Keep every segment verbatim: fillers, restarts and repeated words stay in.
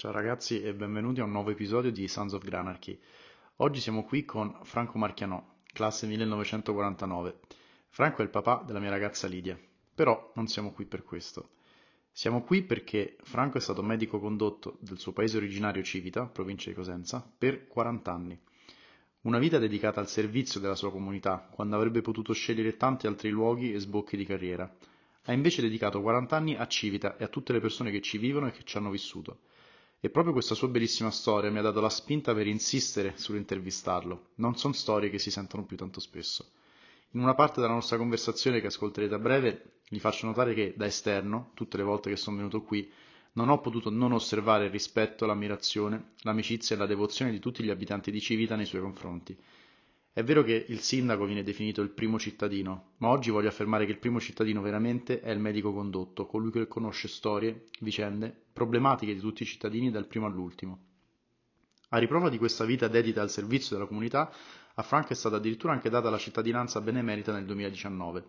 Ciao ragazzi e benvenuti a un nuovo episodio di Sons of Granarchy. Oggi siamo qui con Franco Marchianò, classe millenovecentoquarantanove. Franco è il papà della mia ragazza Lidia, però non siamo qui per questo. Siamo qui perché Franco è stato medico condotto del suo paese originario Civita, provincia di Cosenza, per quaranta anni. Una vita dedicata al servizio della sua comunità, quando avrebbe potuto scegliere tanti altri luoghi e sbocchi di carriera. Ha invece dedicato quaranta anni a Civita e a tutte le persone che ci vivono e che ci hanno vissuto. E proprio questa sua bellissima storia mi ha dato la spinta per insistere sull'intervistarlo. Non sono storie che si sentono più tanto spesso. In una parte della nostra conversazione che ascolterete a breve, vi faccio notare che, da esterno, tutte le volte che sono venuto qui, non ho potuto non osservare il rispetto, l'ammirazione, l'amicizia e la devozione di tutti gli abitanti di Civita nei suoi confronti. È vero che il sindaco viene definito il primo cittadino, ma oggi voglio affermare che il primo cittadino veramente è il medico condotto, colui che conosce storie, vicende, problematiche di tutti i cittadini dal primo all'ultimo. A riprova di questa vita dedita al servizio della comunità, a Franco è stata addirittura anche data la cittadinanza benemerita nel duemiladiciannove.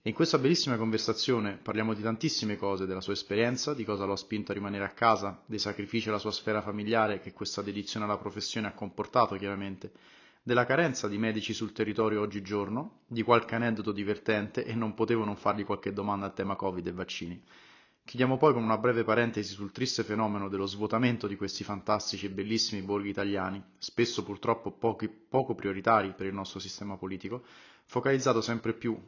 E in questa bellissima conversazione parliamo di tantissime cose, della sua esperienza, di cosa lo ha spinto a rimanere a casa, dei sacrifici alla sua sfera familiare che questa dedizione alla professione ha comportato chiaramente, della carenza di medici sul territorio oggigiorno, di qualche aneddoto divertente e non potevo non fargli qualche domanda a tema Covid e vaccini. Chiudiamo poi con una breve parentesi sul triste fenomeno dello svuotamento di questi fantastici e bellissimi borghi italiani, spesso purtroppo pochi, poco prioritari per il nostro sistema politico, focalizzato sempre più,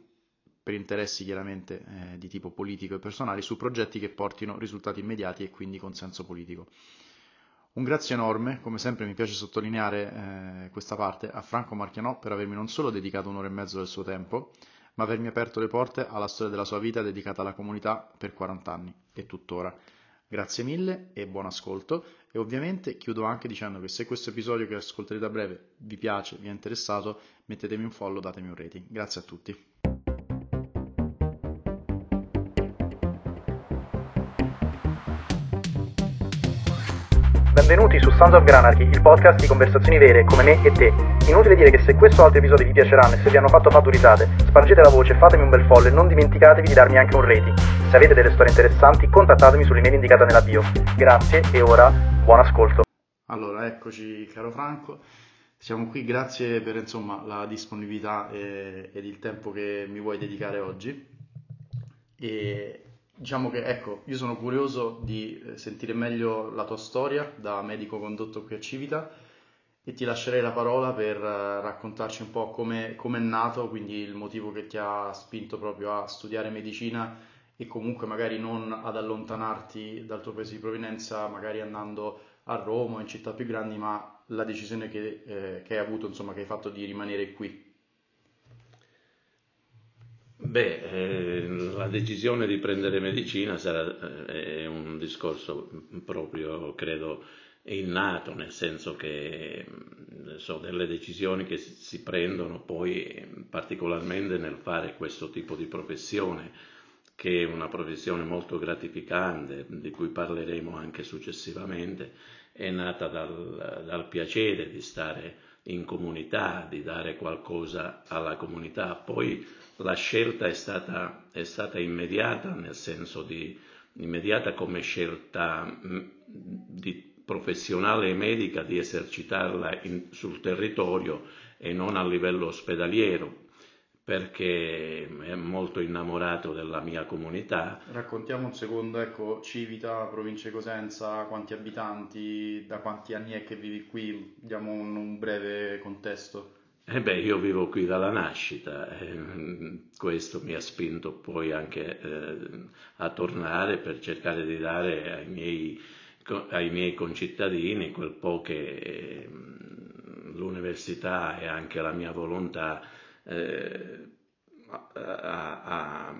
per interessi chiaramente eh, di tipo politico e personali, su progetti che portino risultati immediati e quindi consenso politico. Un grazie enorme, come sempre mi piace sottolineare eh, questa parte, a Franco Marchianò per avermi non solo dedicato un'ora e mezzo del suo tempo, ma avermi aperto le porte alla storia della sua vita dedicata alla comunità per quaranta anni e tuttora. Grazie mille e buon ascolto e ovviamente chiudo anche dicendo che se questo episodio che ascolterete a breve vi piace, vi è interessato, mettetemi un follow, datemi un rating. Grazie a tutti. Benvenuti su Sons of Granarchy, il podcast di conversazioni vere come me e te. Inutile dire che se questo o altri episodi vi piaceranno e se vi hanno fatto faturitate, spargete la voce, fatemi un bel follow e non dimenticatevi di darmi anche un rating. Se avete delle storie interessanti, contattatemi sull'email indicata nella bio. Grazie e ora buon ascolto. Allora, eccoci caro Franco, siamo qui, grazie per insomma la disponibilità e, ed il tempo che mi vuoi dedicare oggi. E diciamo che, ecco, io sono curioso di sentire meglio la tua storia da medico condotto qui a Civita e ti lascerei la parola per raccontarci un po' come è nato, quindi il motivo che ti ha spinto proprio a studiare medicina e comunque magari non ad allontanarti dal tuo paese di provenienza, magari andando a Roma o in città più grandi, ma la decisione che, eh, che hai avuto, insomma, che hai fatto di rimanere qui. Beh, eh, la decisione di prendere medicina sarà, eh, è un discorso proprio, credo, innato, nel senso che sono delle decisioni che si prendono poi particolarmente nel fare questo tipo di professione, che è una professione molto gratificante, di cui parleremo anche successivamente, è nata dal, dal piacere di stare in comunità, di dare qualcosa alla comunità. Poi la scelta è stata, è stata immediata, nel senso di immediata come scelta di professionale e medica di esercitarla in, sul territorio e non a livello ospedaliero, perché è molto innamorato della mia comunità. Raccontiamo un secondo, ecco, Civita, provincia di Cosenza, quanti abitanti, da quanti anni è che vivi qui, diamo un, un breve contesto. Eh beh, io vivo qui dalla nascita, eh, questo mi ha spinto poi anche eh, a tornare per cercare di dare ai miei, ai miei concittadini quel po' che eh, l'università e anche la mia volontà eh, ha, ha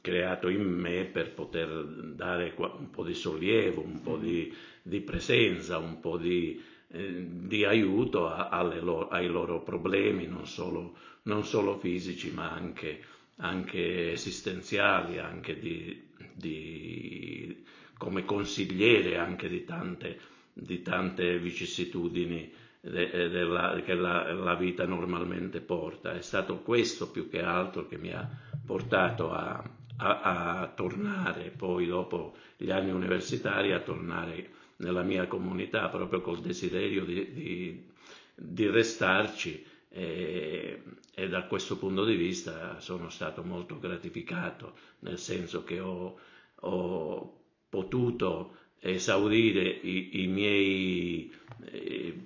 creato in me per poter dare un po' di sollievo, un po' di, di presenza, un po' di... di aiuto alle loro, ai loro problemi, non solo, non solo fisici ma anche, anche esistenziali, anche di, di, come consigliere anche di tante, di tante vicissitudini de, de la, che la, la vita normalmente porta. È stato questo più che altro che mi ha portato a, a, a tornare poi dopo gli anni universitari, a tornare nella mia comunità proprio col desiderio di, di, di restarci e, e da questo punto di vista sono stato molto gratificato, nel senso che ho, ho potuto esaurire i, i miei eh,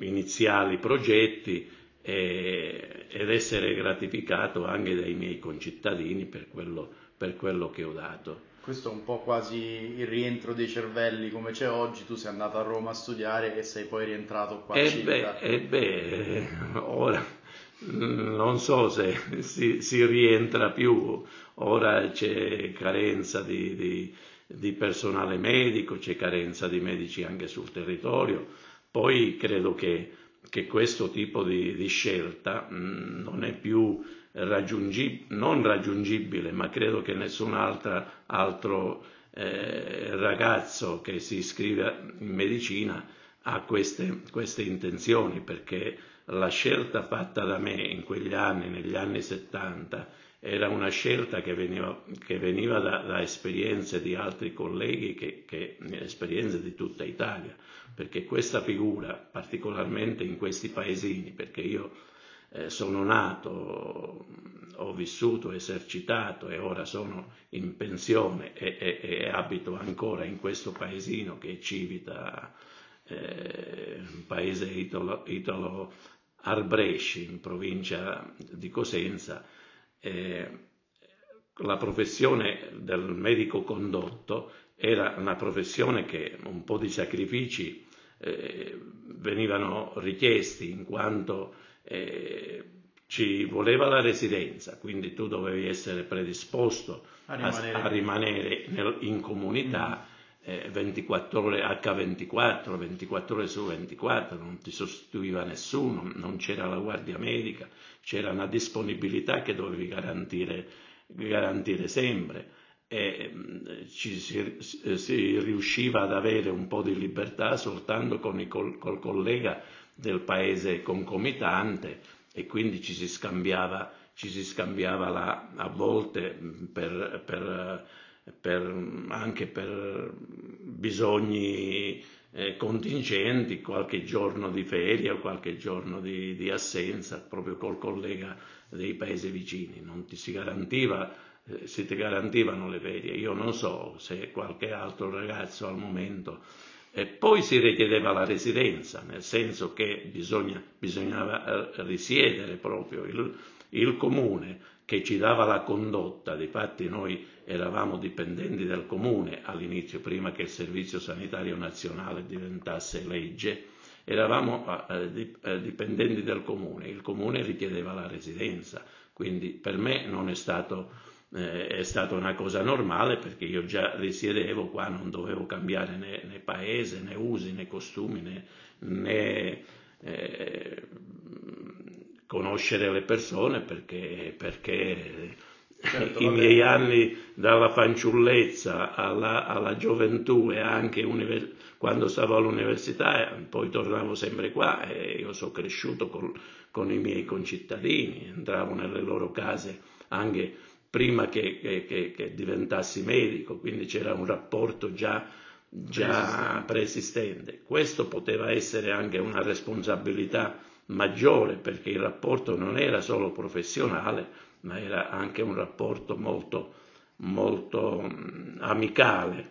iniziali progetti e, ed essere gratificato anche dai miei concittadini per quello, per quello che ho dato. Questo è un po' quasi il rientro dei cervelli come c'è oggi. Tu sei andato a Roma a studiare e sei poi rientrato qua a Civita. E beh, ora non so se si, si rientra più, ora c'è carenza di, di, di personale medico, c'è carenza di medici anche sul territorio, poi credo che, che questo tipo di, di scelta mh, non è più Raggiungib- non raggiungibile, ma credo che nessun altra, altro eh, ragazzo che si iscrive in medicina ha queste, queste intenzioni, perché la scelta fatta da me in quegli anni, negli anni settanta, era una scelta che veniva, che veniva da, da esperienze di altri colleghi, che, che, esperienze di tutta Italia, perché questa figura, particolarmente in questi paesini, perché io Eh, sono nato, ho vissuto, esercitato e ora sono in pensione e, e, e abito ancora in questo paesino che è Civita, eh, un paese italo, italo Arbresci, in provincia di Cosenza. Eh, la professione del medico condotto era una professione che un po' di sacrifici eh, venivano richiesti, in quanto Eh, ci voleva la residenza, quindi tu dovevi essere predisposto a rimanere, a, a rimanere nel, in comunità eh, ventiquattro ore, acca ventiquattro, ventiquattro ore su ventiquattro, non ti sostituiva nessuno, non c'era la guardia medica, c'era una disponibilità che dovevi garantire, garantire sempre e eh, ci, si, si riusciva ad avere un po' di libertà soltanto con i, col, col collega del paese concomitante, e quindi ci si scambiava, ci si scambiava la, a volte per, per, per, anche per bisogni eh, contingenti, qualche giorno di ferie o qualche giorno di, di assenza proprio col collega dei paesi vicini. Non ti si garantiva, eh, si ti garantivano le ferie. Io non so se qualche altro ragazzo al momento. E poi si richiedeva la residenza, nel senso che bisogna, bisognava risiedere proprio il, il comune che ci dava la condotta. Difatti noi eravamo dipendenti dal comune all'inizio, prima che il Servizio Sanitario Nazionale diventasse legge, eravamo dipendenti dal comune, il comune richiedeva la residenza, quindi per me non è stato... Eh, è stata una cosa normale, perché io già risiedevo qua, non dovevo cambiare né, né paese, né usi, né costumi, né, né eh, conoscere le persone, perché, perché certo, i miei anni dalla fanciullezza alla, alla gioventù e anche univers- quando stavo all'università, poi tornavo sempre qua e io sono cresciuto con, con i miei concittadini, entravo nelle loro case anche prima che, che, che, che diventassi medico, quindi c'era un rapporto già, già preesistente. Questo poteva essere anche una responsabilità maggiore, perché il rapporto non era solo professionale, ma era anche un rapporto molto, molto amicale,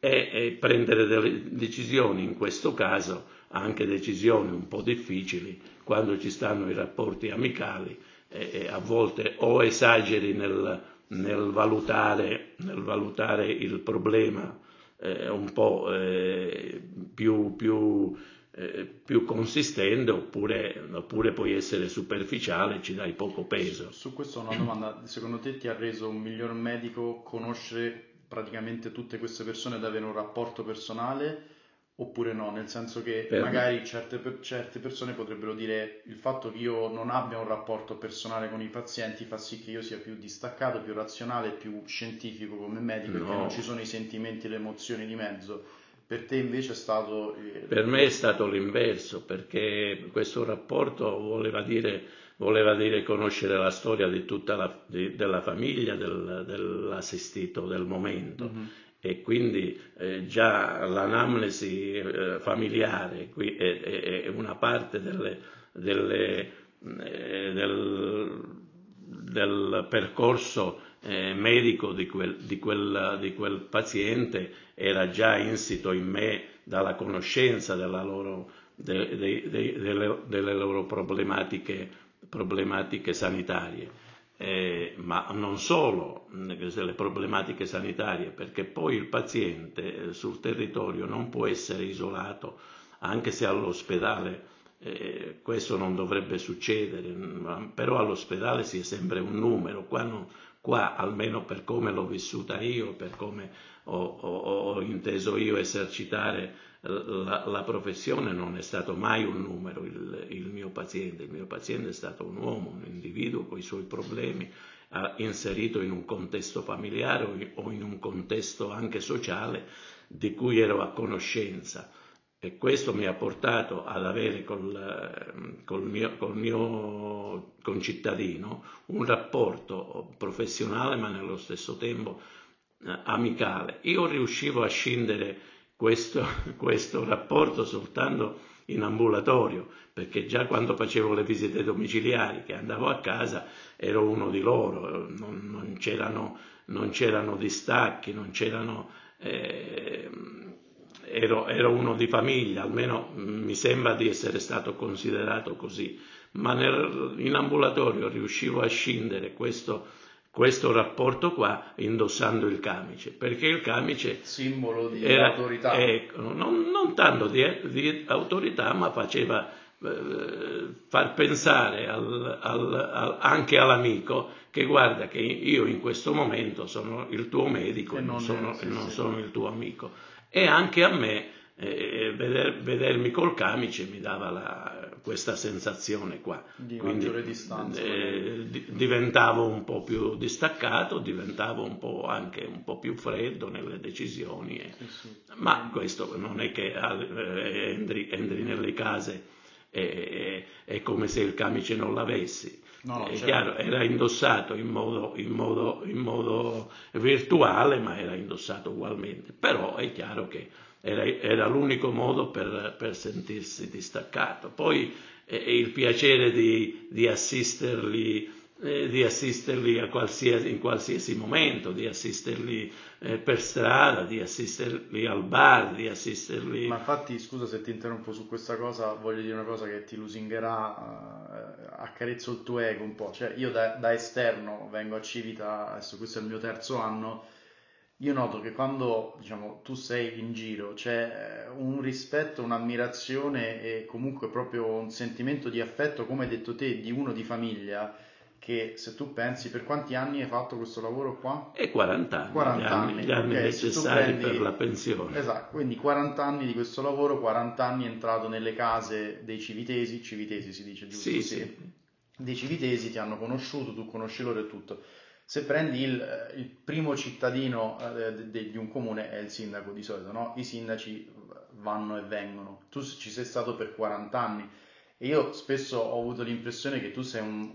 e, e prendere delle decisioni, in questo caso anche decisioni un po' difficili, quando ci stanno i rapporti amicali. E a volte o esageri nel, nel, valutare, nel valutare il problema eh, un po' eh, più, più, eh, più consistente, oppure, oppure puoi essere superficiale, ci dai poco peso. Su questo ho una domanda: secondo te ti ha reso un miglior medico conoscere praticamente tutte queste persone ed avere un rapporto personale? Oppure no, nel senso che per magari certe, per, certe persone potrebbero dire: il fatto che io non abbia un rapporto personale con i pazienti fa sì che io sia più distaccato, più razionale, più scientifico come medico, no, perché non ci sono i sentimenti e le emozioni di mezzo. Per te invece è stato... Eh, per me è stato l'inverso, perché questo rapporto voleva dire voleva dire conoscere la storia di tutta la, di, della famiglia, del, dell'assistito del momento. Mm-hmm. E quindi eh, già l'anamnesi eh, familiare qui è, è, è una parte delle, delle, eh, del, del percorso eh, medico di quel, di, quel, di quel paziente, era già insito in me dalla conoscenza della loro, de, de, de, delle, delle loro problematiche, problematiche sanitarie. Eh, ma non solo le problematiche sanitarie, perché poi il paziente sul territorio non può essere isolato, anche se all'ospedale eh, questo non dovrebbe succedere, però all'ospedale si è sempre un numero, qua, non, qua almeno per come l'ho vissuta io, per come ho, ho, ho inteso io esercitare La, la professione, non è stato mai un numero il, il mio paziente, il mio paziente è stato un uomo, un individuo con i suoi problemi, eh, inserito in un contesto familiare o in, o in un contesto anche sociale di cui ero a conoscenza, e questo mi ha portato ad avere col, col, mio, col mio concittadino un rapporto professionale ma nello stesso tempo eh, amicale. Io riuscivo a scindere Questo, questo rapporto soltanto in ambulatorio, perché già quando facevo le visite domiciliari, che andavo a casa, ero uno di loro, non, non, c'erano, non c'erano distacchi, non c'erano, eh, ero, ero uno di famiglia, almeno mi sembra di essere stato considerato così, ma nel, in ambulatorio riuscivo a scindere questo questo rapporto qua indossando il camice, perché il camice simbolo di era, autorità eh, non, non tanto di, di autorità, ma faceva eh, far pensare al, al, al, anche all'amico che guarda che io in questo momento sono il tuo medico e non, non, sono, sì, non sì. sono il tuo amico, e anche a me eh, veder, vedermi col camice mi dava la questa sensazione qua, di quindi maggiore distanza, eh, diventavo un po' più distaccato, diventavo un po' anche un po' più freddo nelle decisioni, eh. Sì, sì. Ma questo non è che eh, entri, entri nelle case e eh, è come se il camice non l'avessi, no, è certo. Chiaro, era indossato in modo, in, modo, in modo virtuale, ma era indossato ugualmente, però è chiaro che Era, era l'unico modo per, per sentirsi distaccato. Poi eh, il piacere di, di, assisterli, eh, di assisterli a qualsiasi, in qualsiasi momento, di assisterli eh, per strada, di assisterli al bar, di assisterli... Ma infatti, scusa se ti interrompo su questa cosa, voglio dire una cosa che ti lusingherà, eh, accarezzo il tuo ego un po'. Cioè, io da, da esterno vengo a Civita, adesso questo è il mio terzo anno, io noto che quando, diciamo, tu sei in giro c'è un rispetto, un'ammirazione e comunque proprio un sentimento di affetto, come hai detto te, di uno di famiglia, che se tu pensi, per quanti anni hai fatto questo lavoro qua? E quaranta anni, quaranta anni, gli anni, gli anni okay, necessari prendi, per la pensione. Esatto, quindi quaranta anni di questo lavoro, quaranta anni entrato nelle case dei civitesi, civitesi si dice giusto? Sì, sì. sì. Dei civitesi, ti hanno conosciuto, tu conosci loro e tutto. Se prendi il, il primo cittadino eh, de, de, di un comune è il sindaco di solito, no? I sindaci vanno e vengono, tu ci sei stato per quaranta anni e io spesso ho avuto l'impressione che tu sei un,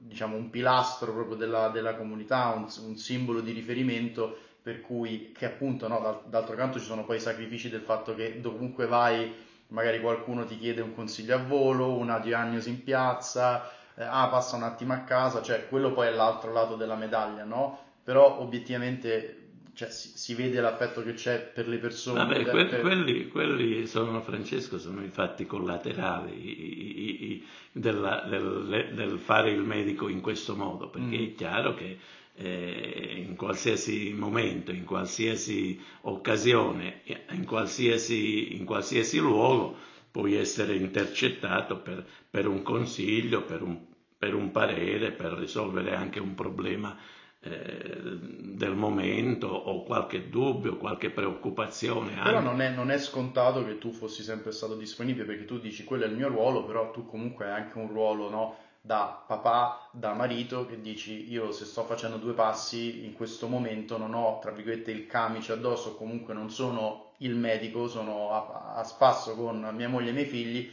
diciamo, un pilastro proprio della, della comunità, un, un simbolo di riferimento, per cui che appunto, no, d'altro canto ci sono poi i sacrifici del fatto che dovunque vai magari qualcuno ti chiede un consiglio a volo, una diagnosi in piazza, ah passa un attimo a casa, cioè quello poi è l'altro lato della medaglia, no? Però obiettivamente, cioè, si, si vede l'affetto che c'è per le persone. Vabbè, per, per... Quelli, quelli sono, Francesco, sono i fatti collaterali i, i, i, della, del, del fare il medico in questo modo, perché mm. è chiaro che eh, in qualsiasi momento, in qualsiasi occasione, in qualsiasi, in qualsiasi luogo puoi essere intercettato per, per un consiglio, per un, per un parere, per risolvere anche un problema eh, del momento, o qualche dubbio, qualche preoccupazione. Però anche. Non, è, non è scontato che tu fossi sempre stato disponibile, perché tu dici quello è il mio ruolo, però tu comunque hai anche un ruolo, no, da papà, da marito, che dici io se sto facendo due passi in questo momento non ho, tra virgolette, il camice addosso, comunque non sono... il medico, sono a, a spasso con mia moglie e i miei figli,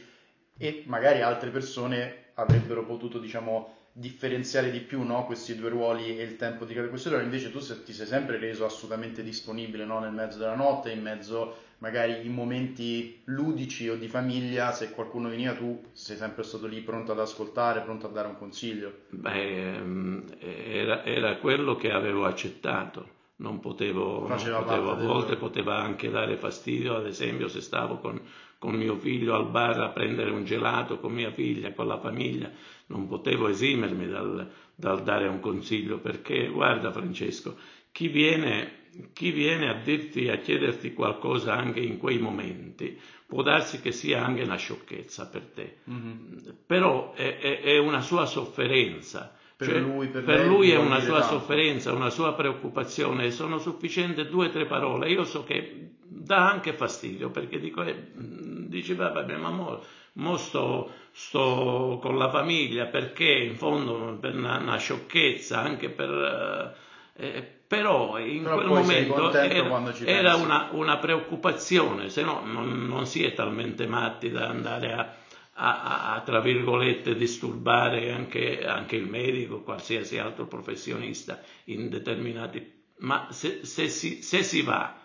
e magari altre persone avrebbero potuto, diciamo, differenziare di più, no, questi due ruoli e il tempo di capire questi ruoli. Invece tu se, ti sei sempre reso assolutamente disponibile, no, nel mezzo della notte, in mezzo magari in momenti ludici o di famiglia, se qualcuno veniva tu sei sempre stato lì pronto ad ascoltare, pronto a dare un consiglio. Beh, era, era quello che avevo accettato, non potevo, non potevo a volte del... poteva anche dare fastidio, ad esempio se stavo con, con mio figlio al bar a prendere un gelato, con mia figlia, con la famiglia, non potevo esimermi dal, dal dare un consiglio, perché guarda Francesco, chi viene, chi viene a dirti, a chiederti qualcosa anche in quei momenti, può darsi che sia anche una sciocchezza per te, mm-hmm. però è, è, è una sua sofferenza. Per, cioè, lui, per, per lui è una sua tanto. sofferenza, una sua preoccupazione, e sono sufficienti due o tre parole. Io so che dà anche fastidio, perché dico, eh, dici, vabbè, ma mo, mo sto, sto con la famiglia, perché in fondo per una, una sciocchezza, anche per... Eh, però in però quel momento era, era una, una preoccupazione, se no non, non si è talmente matti da andare a... A, a tra virgolette disturbare anche, anche il medico, qualsiasi altro professionista in determinati, ma se, se, si, se si va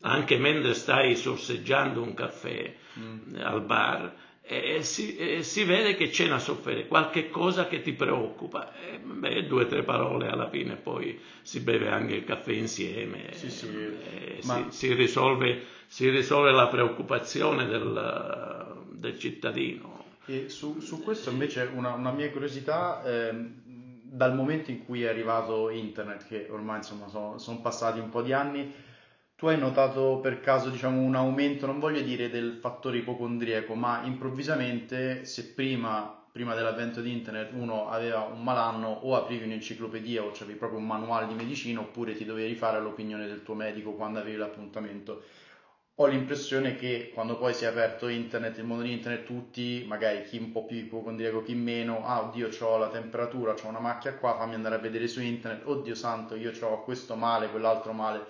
anche mentre stai sorseggiando un caffè mm. al bar e, e, si, e si vede che c'è una sofferenza, qualche cosa che ti preoccupa, e, beh, due o tre parole alla fine, poi si beve anche il caffè insieme, sì, e, sì. E ma... si, si, risolve, si risolve la preoccupazione del, del cittadino. E su, su questo invece una, una mia curiosità, eh, dal momento in cui è arrivato internet, che ormai insomma sono, sono passati un po' di anni, tu hai notato per caso, diciamo, un aumento, non voglio dire del fattore ipocondriaco, ma improvvisamente, se prima prima dell'avvento di internet uno aveva un malanno, o aprivi un'enciclopedia o c'avevi proprio un manuale di medicina, oppure ti dovevi fare l'opinione del tuo medico quando avevi l'appuntamento. Ho l'impressione che quando poi si è aperto internet, il mondo di internet, tutti, magari chi un po' più ipocondriaco, chi meno, ah oddio c'ho la temperatura, c'ho una macchia qua, fammi andare a vedere su internet, oddio santo io c'ho questo male, quell'altro male.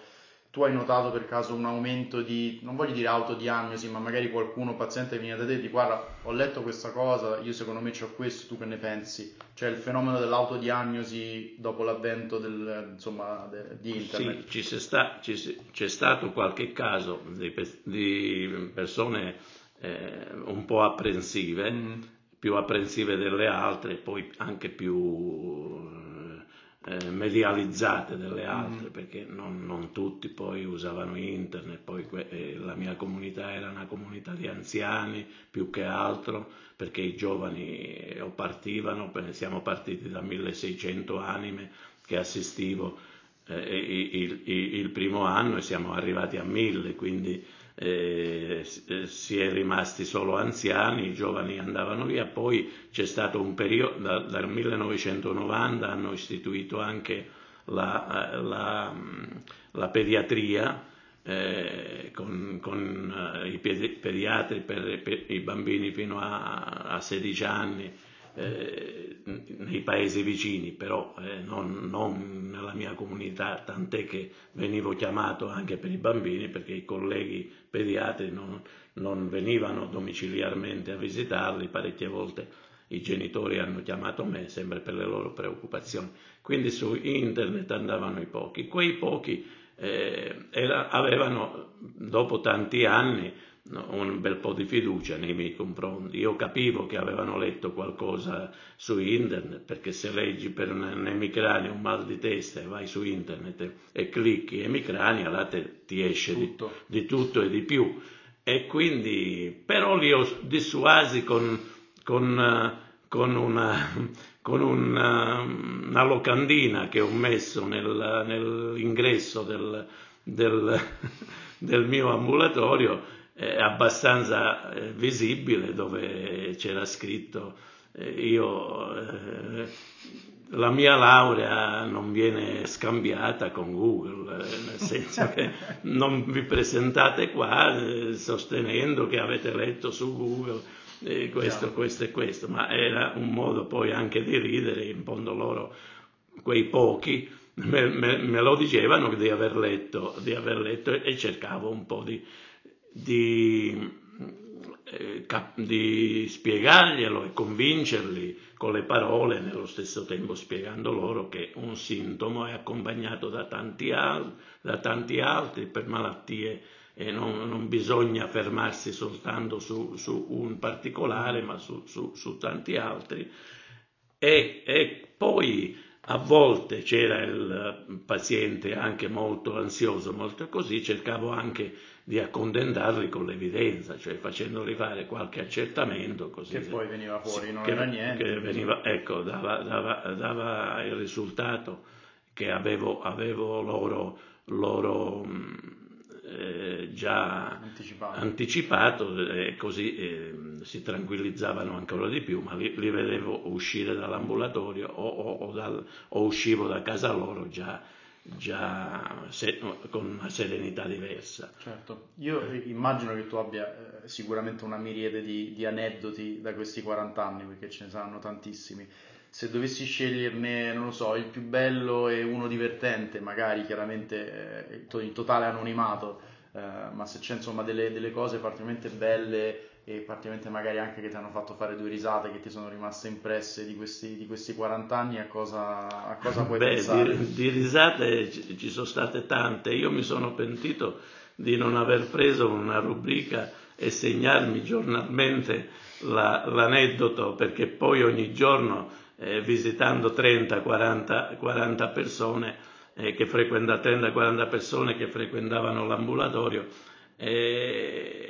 Tu hai notato per caso un aumento di, non voglio dire autodiagnosi, ma magari qualcuno, paziente, viene da te e ti guarda, ho letto questa cosa, io secondo me c'ho questo, tu che ne pensi? Cioè il fenomeno dell'autodiagnosi dopo l'avvento del, insomma, de, di internet. Sì, ci c'è, sta, ci, c'è stato qualche caso di, di persone eh, un po' apprensive, mm. più apprensive delle altre, poi anche più... Eh, medializzate delle altre, mm. perché non, non tutti poi usavano internet, poi que- eh, la mia comunità era una comunità di anziani più che altro, perché i giovani o partivano, siamo partiti da milleseicento anime che assistivo eh, il, il, il primo anno, e siamo arrivati a mille, quindi eh, si è rimasti solo anziani, i giovani andavano via. Poi c'è stato un periodo, da, dal millenovecentonovanta hanno istituito anche la, la, la pediatria eh, con, con i pediatri per, per i bambini fino a, a sedici anni eh, nei paesi vicini, però eh, non, non nella mia comunità, tant'è che venivo chiamato anche per i bambini, perché i colleghi pediatri non, non venivano domiciliarmente a visitarli, parecchie volte i genitori hanno chiamato me, sempre per le loro preoccupazioni. Quindi su internet andavano i pochi, quei pochi eh, era, avevano dopo tanti anni un bel po' di fiducia nei miei confronti. Io capivo che avevano letto qualcosa su internet, perché se leggi per un'emicrania, un mal di testa, e vai su internet e, e clicchi emicrania, là te, ti esce tutto. Di, di tutto e di più. E quindi, però li ho dissuasi con, con, con, una, con una, una locandina che ho messo nel, nell'ingresso del, del, del mio ambulatorio, abbastanza visibile, dove c'era scritto io eh, la mia laurea non viene scambiata con Google, nel senso che non vi presentate qua eh, sostenendo che avete letto su Google eh, questo, no. questo e questo, ma era un modo poi anche di ridere, in fondo loro, quei pochi, me, me, me lo dicevano di aver letto, di aver letto e cercavo un po' di Di eh, di spiegarglielo e convincerli con le parole, nello stesso tempo spiegando loro che un sintomo è accompagnato da tanti, al, da tanti altri per malattie e non, non bisogna fermarsi soltanto su, su un particolare ma su, su, su tanti altri. E, e poi a volte c'era il paziente anche molto ansioso, molto così, cercavo anche di accontentarli con l'evidenza, cioè facendoli fare qualche accertamento. Così che poi veniva fuori, non che, era niente. Che veniva, ecco, dava, dava, dava il risultato che avevo, avevo loro, loro eh, già anticipato, anticipato e così eh, si tranquillizzavano ancora di più, ma li, li vedevo uscire dall'ambulatorio o, o, o, dal, o uscivo da casa loro già già se, con una serenità diversa. Certo, io immagino che tu abbia eh, sicuramente una miriade di, di aneddoti da questi quaranta anni, perché ce ne saranno tantissimi. Se dovessi sceglierne, non lo so, il più bello e uno divertente, magari chiaramente eh, in totale anonimato, eh, ma se c'è insomma delle, delle cose particolarmente belle e particolarmente magari anche che ti hanno fatto fare due risate, che ti sono rimaste impresse di questi, di questi quaranta anni, a cosa, a cosa puoi Beh, pensare? Di, di risate ci sono state tante. Io mi sono pentito di non aver preso una rubrica e segnarmi giornalmente la, l'aneddoto, perché poi ogni giorno eh, visitando trenta quaranta persone eh, che frequenta trenta quaranta persone che frequentavano l'ambulatorio, eh,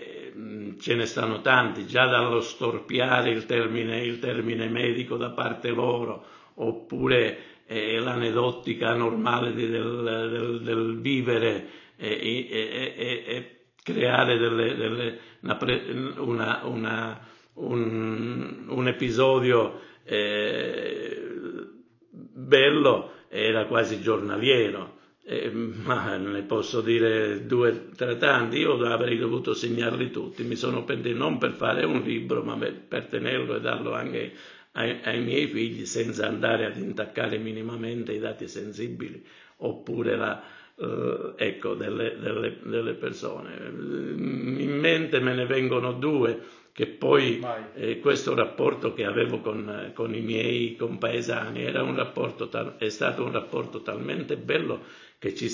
ce ne stanno tanti, già dallo storpiare il termine, il termine medico da parte loro, oppure eh, l'aneddotica normale del, del, del vivere e, e, e, e creare delle, delle, una, una, una, un, un episodio eh, bello, era quasi giornaliero. Eh, ma ne posso dire due tra tanti. Io avrei dovuto segnarli tutti, mi sono pentito non per fare un libro ma per tenerlo e darlo anche ai, ai miei figli, senza andare ad intaccare minimamente i dati sensibili oppure la, eh, ecco, delle, delle, delle persone. In mente me ne vengono due, che poi eh, questo rapporto che avevo con, con i miei compaesani era un rapporto tal- è stato un rapporto talmente bello che ci,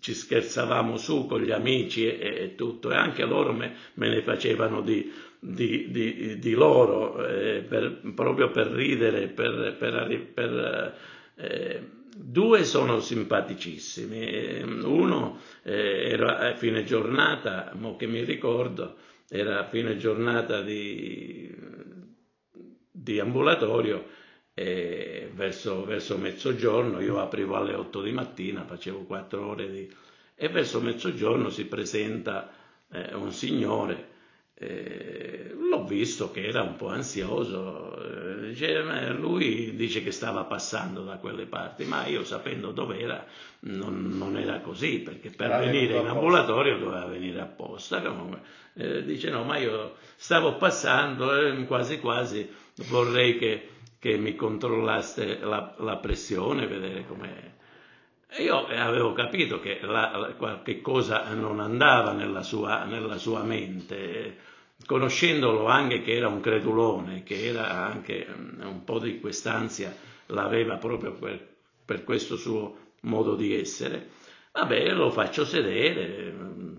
ci scherzavamo su con gli amici e, e tutto, e anche loro me, me ne facevano di, di, di, di loro, eh, per, proprio per ridere, per, per, per eh, due sono simpaticissimi. Uno eh, era a fine giornata, mo che mi ricordo, era a fine giornata di, di ambulatorio, e verso, verso mezzogiorno, io aprivo alle otto di mattina, facevo quattro ore di, e verso mezzogiorno si presenta eh, un signore, eh, l'ho visto che era un po' ansioso, eh, dice, lui dice che stava passando da quelle parti, ma io sapendo dov'era non, non era così, perché per era venire in ambulatorio apposta. Doveva venire apposta comunque. Eh, dice no, ma io stavo passando e eh, quasi quasi vorrei che, che mi controllaste la, la pressione, vedere com'è. E io avevo capito che la, la, qualche cosa non andava nella sua, nella sua mente, conoscendolo anche che era un credulone, che era anche un po' di quest'ansia l'aveva proprio per, per questo suo modo di essere. Vabbè, lo faccio sedere,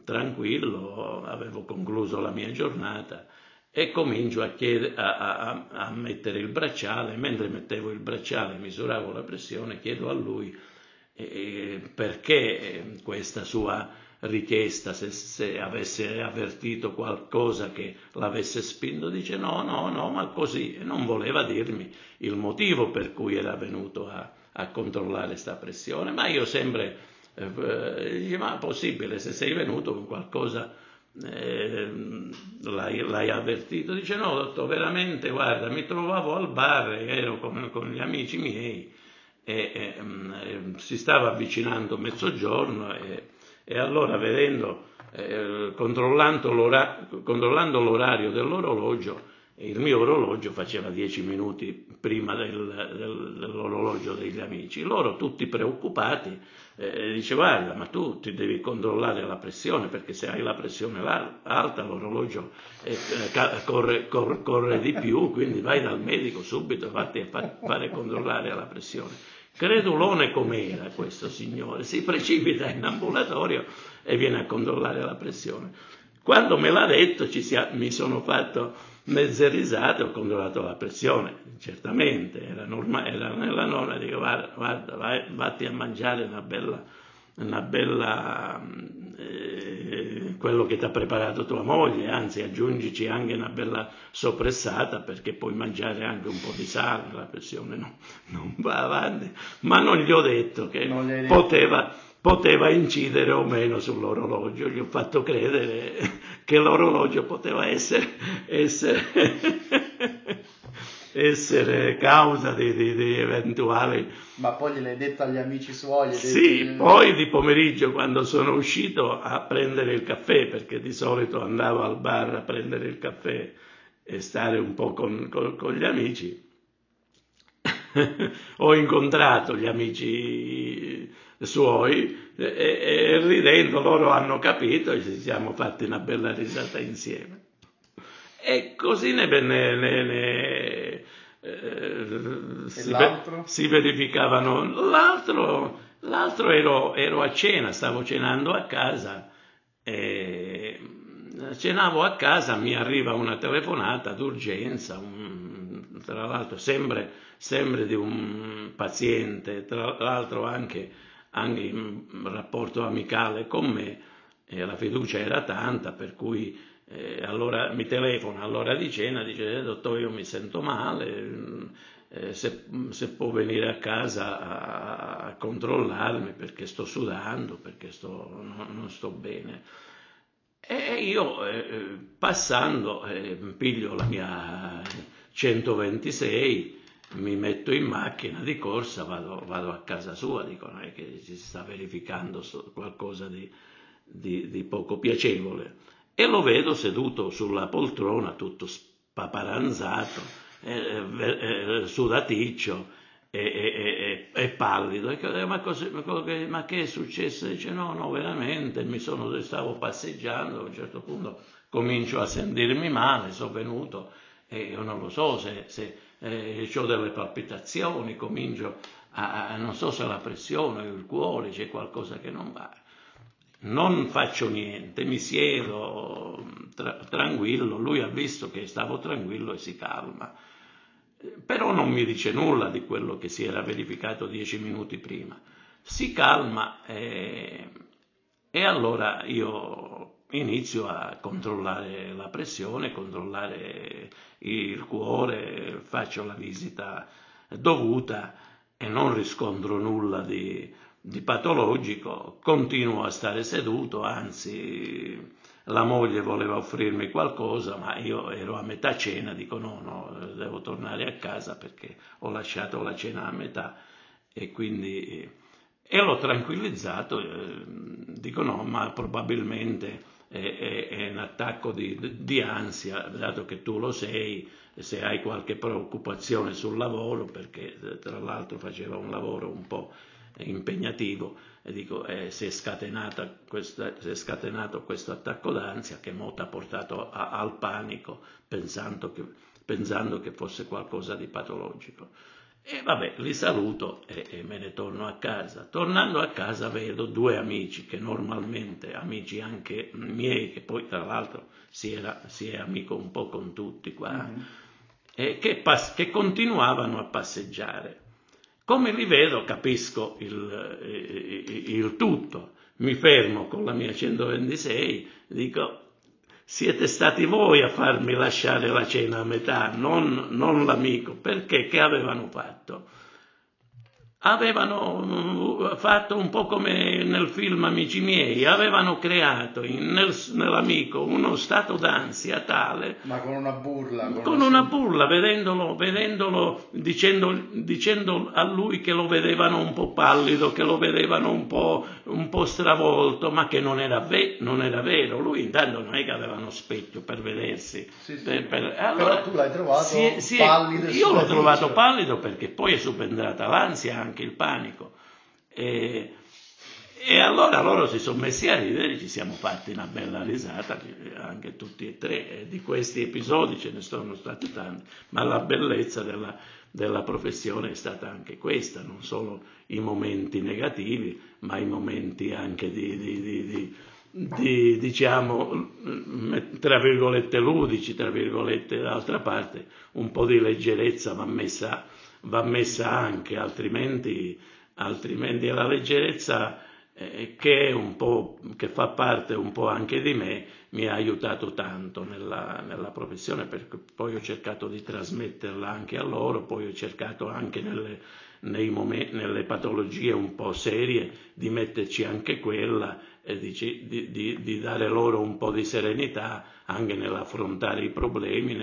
tranquillo, avevo concluso la mia giornata e comincio a, chied- a, a, a mettere il bracciale. Mentre mettevo il bracciale, misuravo la pressione, chiedo a lui eh, perché questa sua richiesta, se, se avesse avvertito qualcosa che l'avesse spinto. Dice no, no, no, ma così, non voleva dirmi il motivo per cui era venuto a, a controllare sta pressione, ma io sempre... Dice, ma è possibile, se sei venuto con qualcosa eh, l'hai, l'hai avvertito? Dice no, dottor, veramente, guarda, mi trovavo al bar, ero con, con gli amici miei e, e, e si stava avvicinando mezzogiorno e, e allora vedendo, eh, controllando, l'ora, controllando l'orario dell'orologio, il mio orologio faceva dieci minuti prima del, del, dell'orologio degli amici. Loro tutti preoccupati eh, diceva Aila, ma tu ti devi controllare la pressione, perché se hai la pressione alta l'orologio eh, corre, corre, corre di più, quindi vai dal medico subito, fatti a fare controllare la pressione. Credulone com'era questo signore, si precipita in ambulatorio e viene a controllare la pressione. Quando me l'ha detto ci sia, mi sono fatto mezze risate, ho controllato la pressione, certamente, era, norma, era nella norma, dico guarda, guarda vai, vatti a mangiare una bella, una bella eh, quello che ti ha preparato tua moglie, anzi aggiungici anche una bella soppressata perché puoi mangiare anche un po' di sale, la pressione no, non va avanti, ma non gli ho detto che poteva... poteva incidere o meno sull'orologio, gli ho fatto credere che l'orologio poteva essere, essere, essere causa di, di, di eventuali... Ma poi gliel'hai detto agli amici suoi? Sì, detto... poi di pomeriggio quando sono uscito a prendere il caffè, perché di solito andavo al bar a prendere il caffè e stare un po' con, con, con gli amici, ho incontrato gli amici suoi e, e ridendo loro hanno capito e ci siamo fatti una bella risata insieme e così ne, ne, ne, ne eh, si, si verificavano. L'altro, l'altro ero, ero a cena, stavo cenando a casa e cenavo a casa, mi arriva una telefonata d'urgenza, un, tra l'altro sempre, sempre di un paziente, tra l'altro anche anche in rapporto amicale con me, eh, la fiducia era tanta, per cui eh, allora mi telefona all'ora di cena, dice dottore io mi sento male, eh, se, se può venire a casa a, a controllarmi perché sto sudando, perché sto, no, non sto bene. E io eh, passando eh, piglio la mia centoventisei, mi metto in macchina di corsa, vado, vado a casa sua, dico no, è che si sta verificando qualcosa di, di, di poco piacevole e lo vedo seduto sulla poltrona tutto spaparanzato, eh, eh, sudaticcio e eh, eh, eh, pallido, e, ma, così, ma, che, ma che è successo? Dice no, no veramente, mi sono, stavo passeggiando, a un certo punto comincio a sentirmi male, sono venuto e io non lo so se... se Eh, ho delle palpitazioni, comincio a, a non so se la pressione, il cuore, c'è qualcosa che non va. Non faccio niente, mi siedo tra, tranquillo, lui ha visto che stavo tranquillo e si calma, però non mi dice nulla di quello che si era verificato dieci minuti prima. Si calma e, e allora io inizio a controllare la pressione, controllare il cuore, faccio la visita dovuta e non riscontro nulla di, di patologico, continuo a stare seduto, anzi la moglie voleva offrirmi qualcosa ma io ero a metà cena, dico no, no, devo tornare a casa perché ho lasciato la cena a metà e quindi... E l'ho tranquillizzato, eh, dico no, ma probabilmente... È, è un attacco di, di ansia, dato che tu lo sei, se hai qualche preoccupazione sul lavoro, perché tra l'altro faceva un lavoro un po' impegnativo, e dico eh, si, è scatenata questa, si è scatenato questo attacco d'ansia che mo t'ha portato a, al panico pensando che, pensando che fosse qualcosa di patologico. E vabbè, li saluto e, e me ne torno a casa. Tornando a casa vedo due amici che normalmente, amici anche miei, che poi tra l'altro si, era, si è amico un po' con tutti qua, mm-hmm. e che, pass- che continuavano a passeggiare. Come li vedo capisco il, il, il tutto, mi fermo con la mia centoventisei, dico... Siete stati voi a farmi lasciare la cena a metà, non, non l'amico. Perché? Che avevano fatto? Avevano fatto un po' come nel film Amici Miei, avevano creato in, nel, nell'amico uno stato d'ansia tale... Ma con una burla. Con, con una burla, vedendolo, vedendolo dicendo, dicendo a lui che lo vedevano un po' pallido, che lo vedevano un po', un po' stravolto, ma che non era, ve- non era vero. Lui intanto non è che aveva uno specchio per vedersi. Sì, sì. Per, per... Allora, però tu l'hai trovato sì, sì, pallido. Io l'ho trovato pallido perché poi è subentrata l'ansia, anche il panico, e, E allora loro si sono messi a ridere, ci siamo fatti una bella risata, anche tutti e tre. Di questi episodi ce ne sono stati tanti, ma la bellezza della, della professione è stata anche questa, non solo i momenti negativi, ma i momenti anche di... di, di, di Di, diciamo tra virgolette ludici, tra virgolette d'altra parte un po' di leggerezza va messa, va messa anche, altrimenti, altrimenti è la leggerezza eh, che, è un po', che fa parte un po' anche di me, mi ha aiutato tanto nella, nella professione, perché poi ho cercato di trasmetterla anche a loro, poi ho cercato anche nelle, nei momenti, nelle patologie un po' serie di metterci anche quella, e di, di, di dare loro un po' di serenità anche nell'affrontare i problemi,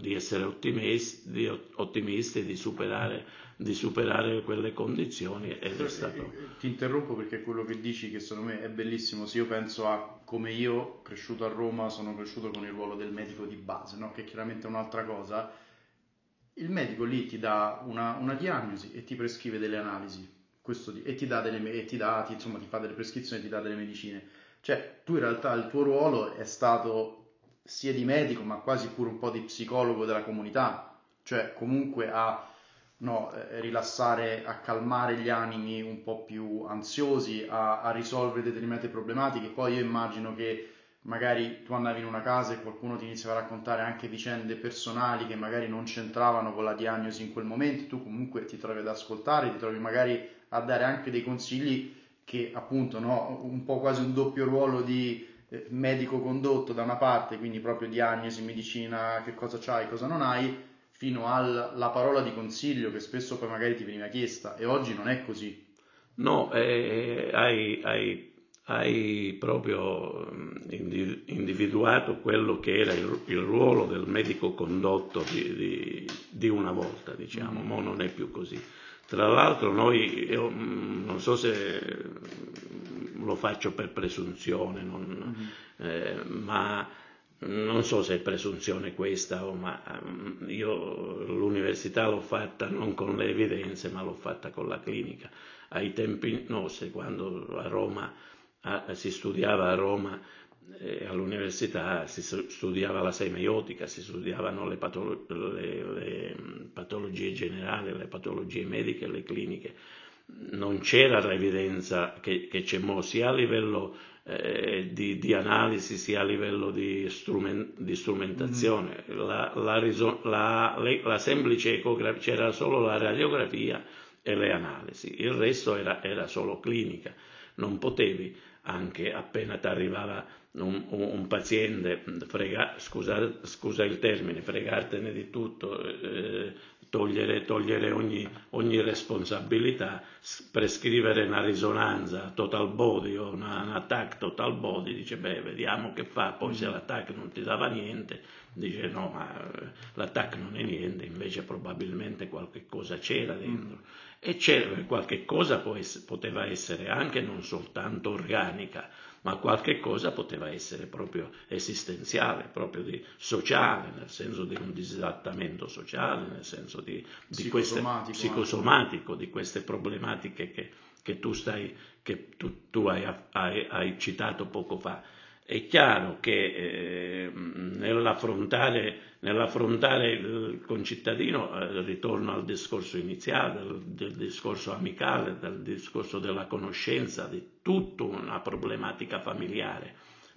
di essere ottimisti, di, ottimisti, di, superare, di superare quelle condizioni. Ed è stato... Ti interrompo perché quello che dici, che secondo me è bellissimo, se io penso a come io, cresciuto a Roma, sono cresciuto con il ruolo del medico di base, no? Che chiaramente è un'altra cosa, il medico lì ti dà una, una diagnosi e ti prescrive delle analisi. Questo, e ti dà delle e ti dà, ti, insomma, ti fa delle prescrizioni, ti dà delle medicine. Cioè, tu in realtà il tuo ruolo è stato sia di medico, ma quasi pure un po' di psicologo della comunità, cioè comunque a no, rilassare, a calmare gli animi un po' più ansiosi, a, a risolvere determinate problematiche. Poi io immagino che magari tu andavi in una casa e qualcuno ti iniziava a raccontare anche vicende personali che magari non c'entravano con la diagnosi in quel momento, tu comunque ti trovi ad ascoltare, ti trovi magari a dare anche dei consigli che appunto, no, un po' quasi un doppio ruolo di medico condotto da una parte, quindi proprio diagnosi, medicina, che cosa c'hai, cosa non hai, fino alla parola di consiglio che spesso poi magari ti veniva chiesta, e oggi non è così. No, eh, hai, hai, hai proprio individuato quello che era il, il ruolo del medico condotto di, di, di una volta, diciamo, mm-hmm. Mo non è più così. Tra l'altro noi, io non so se lo faccio per presunzione, non, mm-hmm. eh, ma non so se è presunzione questa, o ma io l'università l'ho fatta non con le evidenze, ma l'ho fatta con la clinica. Ai tempi nostri, quando a Roma a, si studiava a Roma, eh, all'università si studiava la semeiotica, si studiavano le, patolo- le, le patologie generali, le patologie mediche, le cliniche. Non c'era l'evidenza che, che c'è mo, sia a livello eh, di, di analisi, sia a livello di, strument- di strumentazione. Mm-hmm. La, la, riso- la, le, la semplice ecografia, c'era solo la radiografia e le analisi, il resto era, era solo clinica. Non potevi, anche appena ti arrivava un, un paziente, frega, scusa, scusa il termine, fregartene di tutto, eh, togliere, togliere ogni, ogni responsabilità, prescrivere una risonanza total body o una, un attack total body, dice beh vediamo che fa, poi se l'attack non ti dava niente, dice no ma l'attack non è niente, invece probabilmente qualche cosa c'era dentro. E c'era qualche cosa, può essere, poteva essere anche non soltanto organica, ma qualche cosa poteva essere proprio esistenziale, proprio di sociale, nel senso di un disadattamento sociale, nel senso di, di queste, psicosomatico, di queste problematiche che, che tu, stai, che tu, tu hai, hai, hai citato poco fa. È chiaro che eh, nell'affrontare, nell'affrontare il concittadino, eh, ritorno al discorso iniziale, del, del discorso amicale, del discorso della conoscenza, di tutta una problematica familiare,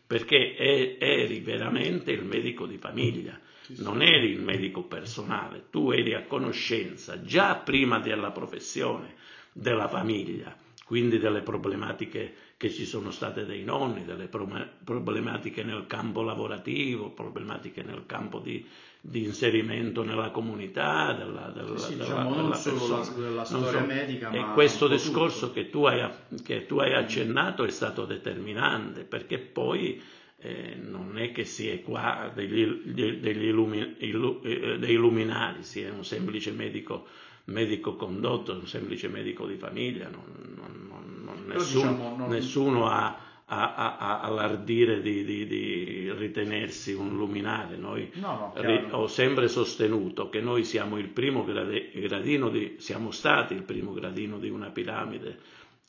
perché è, eri veramente il medico di famiglia, non eri il medico personale, tu eri a conoscenza già prima della professione, della famiglia, quindi delle problematiche che ci sono state dei nonni, delle problematiche nel campo lavorativo, problematiche nel campo di, di inserimento nella comunità, della, della, sì, della, diciamo, della non persona. Solo la, la storia non so, medica, e ma questo discorso tutto. che tu hai che tu hai accennato è stato determinante, perché poi eh, non è che si è qua degli, degli illumi, illu, eh, dei luminari, si è un semplice medico medico condotto, un semplice medico di famiglia, non, non, non, non, nessuno, diciamo, non... nessuno ha, ha, ha, ha all'ardire di, di, di ritenersi un luminare. Noi no, no, ri, ho sempre sostenuto che noi siamo il primo grade, gradino di, siamo stati il primo gradino di una piramide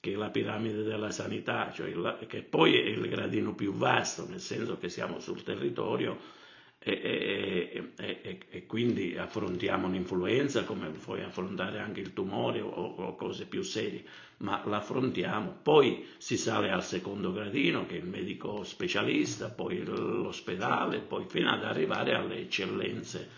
che è la piramide della sanità, cioè il, che poi è il gradino più vasto, nel senso che siamo sul territorio e, e, e, e, e quindi affrontiamo l'influenza come puoi affrontare anche il tumore o, o cose più serie, ma l'affrontiamo, poi si sale al secondo gradino che è il medico specialista, poi l'ospedale, poi fino ad arrivare alle eccellenze,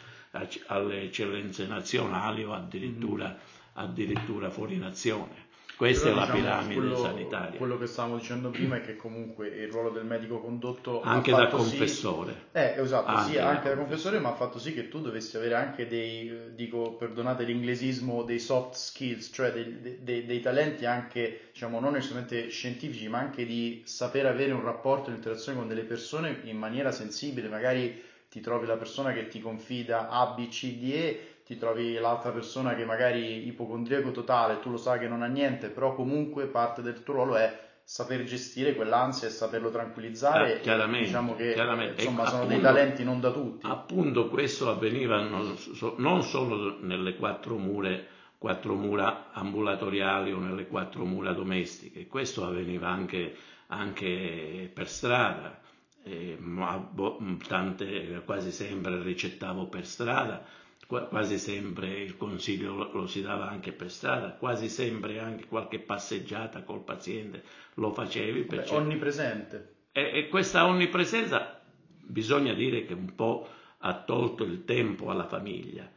alle eccellenze nazionali o addirittura, addirittura fuori nazione. Questa però, è la diciamo, piramide quello, sanitaria. Quello che stavamo dicendo prima è che comunque il ruolo del medico condotto anche da confessore, sì, eh, esatto, anche, sì, anche da confessore, ma ha fatto sì che tu dovessi avere anche dei, dico, perdonate l'inglesismo, dei soft skills, cioè dei, dei, dei talenti anche, diciamo, non necessariamente scientifici, ma anche di saper avere un rapporto, un'interazione con delle persone in maniera sensibile. Magari ti trovi la persona che ti confida A, B, C, D, E, ti trovi l'altra persona che magari ipocondriaco totale, tu lo sai che non ha niente, però comunque parte del tuo ruolo è saper gestire quell'ansia e saperlo tranquillizzare. Eh, chiaramente, diciamo che chiaramente. Insomma, sono appunto, dei talenti non da tutti. Appunto questo avveniva non, so, non solo nelle quattro mure, quattro mura ambulatoriali o nelle quattro mura domestiche, questo avveniva anche, anche per strada. Eh, ma, bo, tante, quasi sempre ricettavo per strada, qua, quasi sempre il consiglio lo, lo si dava anche per strada, quasi sempre anche qualche passeggiata col paziente lo facevi. Per Beh, onnipresente. E, e questa onnipresenza bisogna dire che un po' ha tolto il tempo alla famiglia,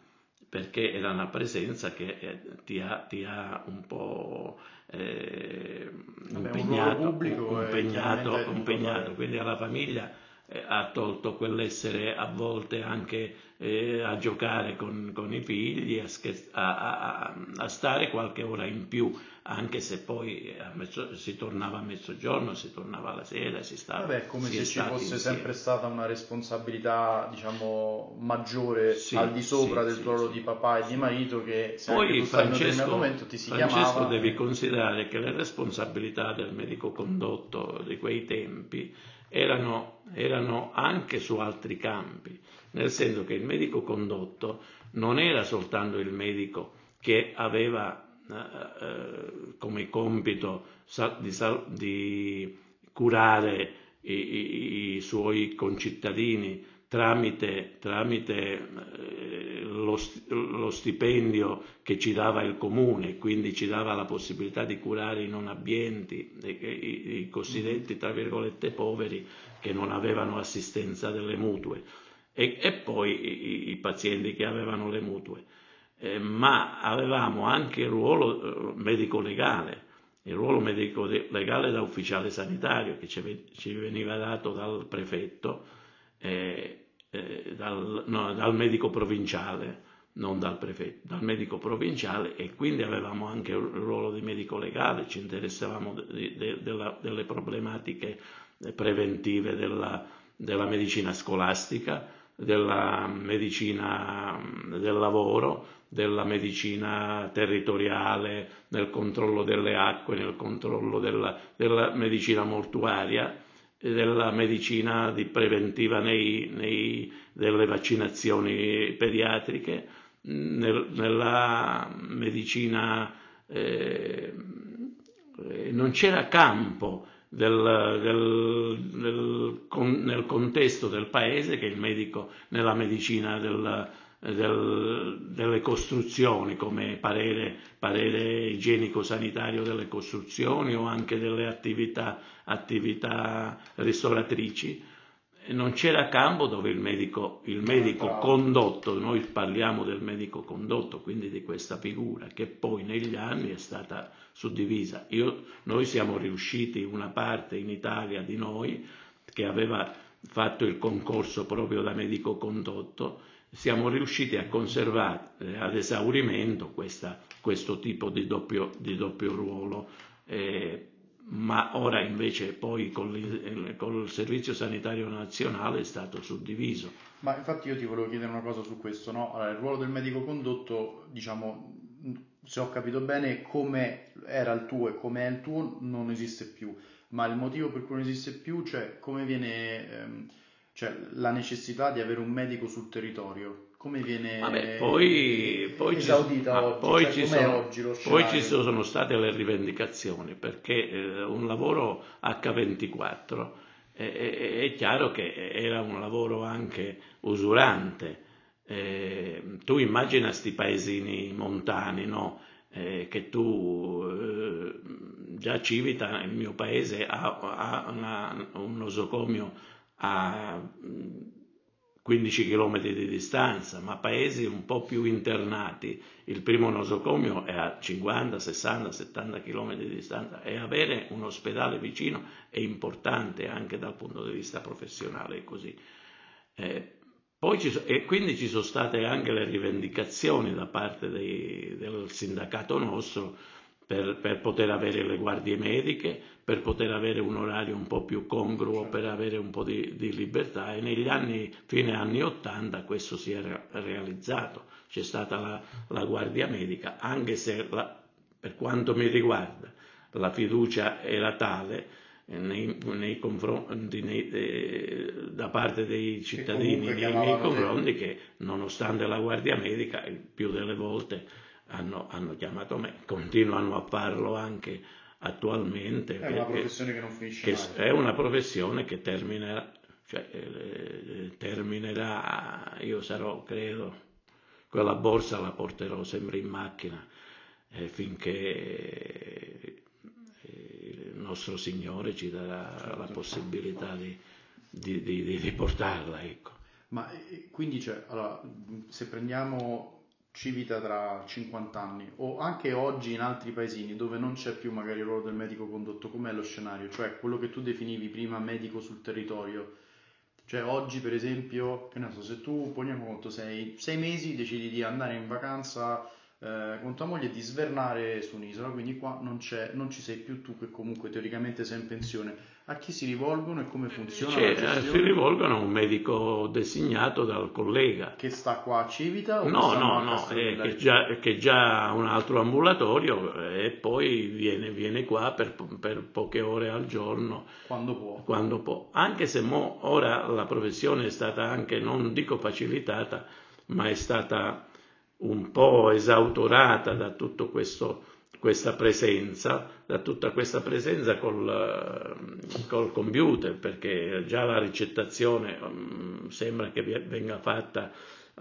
perché era una presenza che eh, ti, ha, ti ha un po' eh, impegnato, Vabbè, un impegnato, impegnato. Quindi alla famiglia eh, ha tolto quell'essere a volte anche eh, a giocare con, con i figli, a, scherz- a, a, a stare qualche ora in più, anche se poi a mezzo- si tornava a mezzogiorno, si tornava alla sera, si stava... Vabbè, come si se ci fosse insieme. Sempre stata una responsabilità, diciamo, maggiore, sì, al di sopra sì, del sì, ruolo sì, di papà e sì. di marito, che se poi Francesco, momento, ti si Francesco chiamava... devi considerare che le responsabilità del medico condotto di quei tempi erano, erano anche su altri campi, nel senso che il medico condotto non era soltanto il medico che aveva eh, come compito di, di curare i, i, i suoi concittadini tramite, tramite eh, lo, lo stipendio che ci dava il comune, quindi ci dava la possibilità di curare i non abbienti, i, i, i cosiddetti tra virgolette poveri che non avevano assistenza delle mutue. E, e poi i, i pazienti che avevano le mutue, eh, ma avevamo anche il ruolo medico-legale, il ruolo medico-legale da ufficiale sanitario che ci, ci veniva dato dal prefetto, eh, eh, dal, no, dal medico provinciale, non dal prefetto, dal medico provinciale, e quindi avevamo anche il ruolo di medico-legale, ci interessavamo de, de, della, delle problematiche preventive della, della medicina scolastica, della medicina del lavoro, della medicina territoriale, nel controllo delle acque, nel controllo della, della medicina mortuaria, della medicina di preventiva nei, nei, delle vaccinazioni pediatriche, nel, nella medicina eh, non c'era campo Del, del, del, con, nel contesto del paese che il medico nella medicina del, del, delle costruzioni come parere, parere igienico-sanitario delle costruzioni o anche delle attività, attività ristoratrici, non c'era campo dove il medico, il medico condotto, noi parliamo del medico condotto, quindi di questa figura che poi negli anni è stata suddivisa. Io, noi siamo riusciti, una parte in Italia di noi che aveva fatto il concorso proprio da medico condotto, siamo riusciti a conservare ad esaurimento questa, questo tipo di doppio, di doppio ruolo. Eh, Ma ora invece poi con il, con il Servizio Sanitario Nazionale è stato suddiviso. Ma infatti io ti volevo chiedere una cosa su questo, no? Allora, il ruolo del medico condotto, diciamo, se ho capito bene, come era il tuo e come è il tuo non esiste più. Ma il motivo per cui non esiste più, cioè come viene, ehm, cioè la necessità di avere un medico sul territorio. come viene Vabbè, poi, poi esaudita ci, oggi, poi cioè, ci sono, oggi lo scenario? Poi ci sono state le rivendicazioni, perché eh, un lavoro acca ventiquattro eh, eh, è chiaro che era un lavoro anche usurante. Eh, tu immagina sti paesini montani, no? Eh, che tu eh, già Civita, il mio paese, ha, ha una, un nosocomio a quindici chilometri di distanza, ma paesi un po' più internati, il primo nosocomio è a cinquanta, sessanta, settanta chilometri di distanza, e avere un ospedale vicino è importante anche dal punto di vista professionale, così. Eh, Poi ci so, e quindi ci sono state anche le rivendicazioni da parte dei, del sindacato nostro per, per poter avere le guardie mediche, per poter avere un orario un po' più congruo, per avere un po' di, di libertà, e negli anni, fine anni ottanta, questo si è realizzato. C'è stata la, la guardia medica, anche se la, per quanto mi riguarda la fiducia era tale Nei, nei confronti nei, eh, da parte dei cittadini nei miei confronti, che nonostante la guardia medica il più delle volte hanno, hanno chiamato me, continuano a farlo anche attualmente. È una professione che non finisce che mai. È una professione che terminerà, cioè, eh, terminerà, io sarò, credo, quella borsa la porterò sempre in macchina eh, finché eh, nostro Signore ci darà, certo, la possibilità di, di, di, di portarla, ecco. Ma quindi, cioè, allora, se prendiamo Civita tra cinquanta anni o anche oggi in altri paesini dove non c'è più magari il ruolo del medico condotto, com'è lo scenario? Cioè quello che tu definivi prima medico sul territorio, cioè oggi per esempio, che ne so, se tu, poniamo conto, sei, sei mesi, decidi di andare in vacanza Eh, con tua moglie, di svernare su un'isola, quindi qua non, c'è, non ci sei più tu, che comunque teoricamente sei in pensione, a chi si rivolgono e come funziona? Cioè, la gestione? Si rivolgono a un medico designato dal collega che sta qua a Civita, o no, no, no, eh, che, già, che già ha un altro ambulatorio, e poi viene, viene qua per, per poche ore al giorno quando può. quando può anche se mo, ora la professione è stata anche, non dico facilitata, ma è stata un po' esautorata da tutta questa presenza, da tutta questa presenza col, col computer, perché già la ricettazione um, sembra che venga fatta,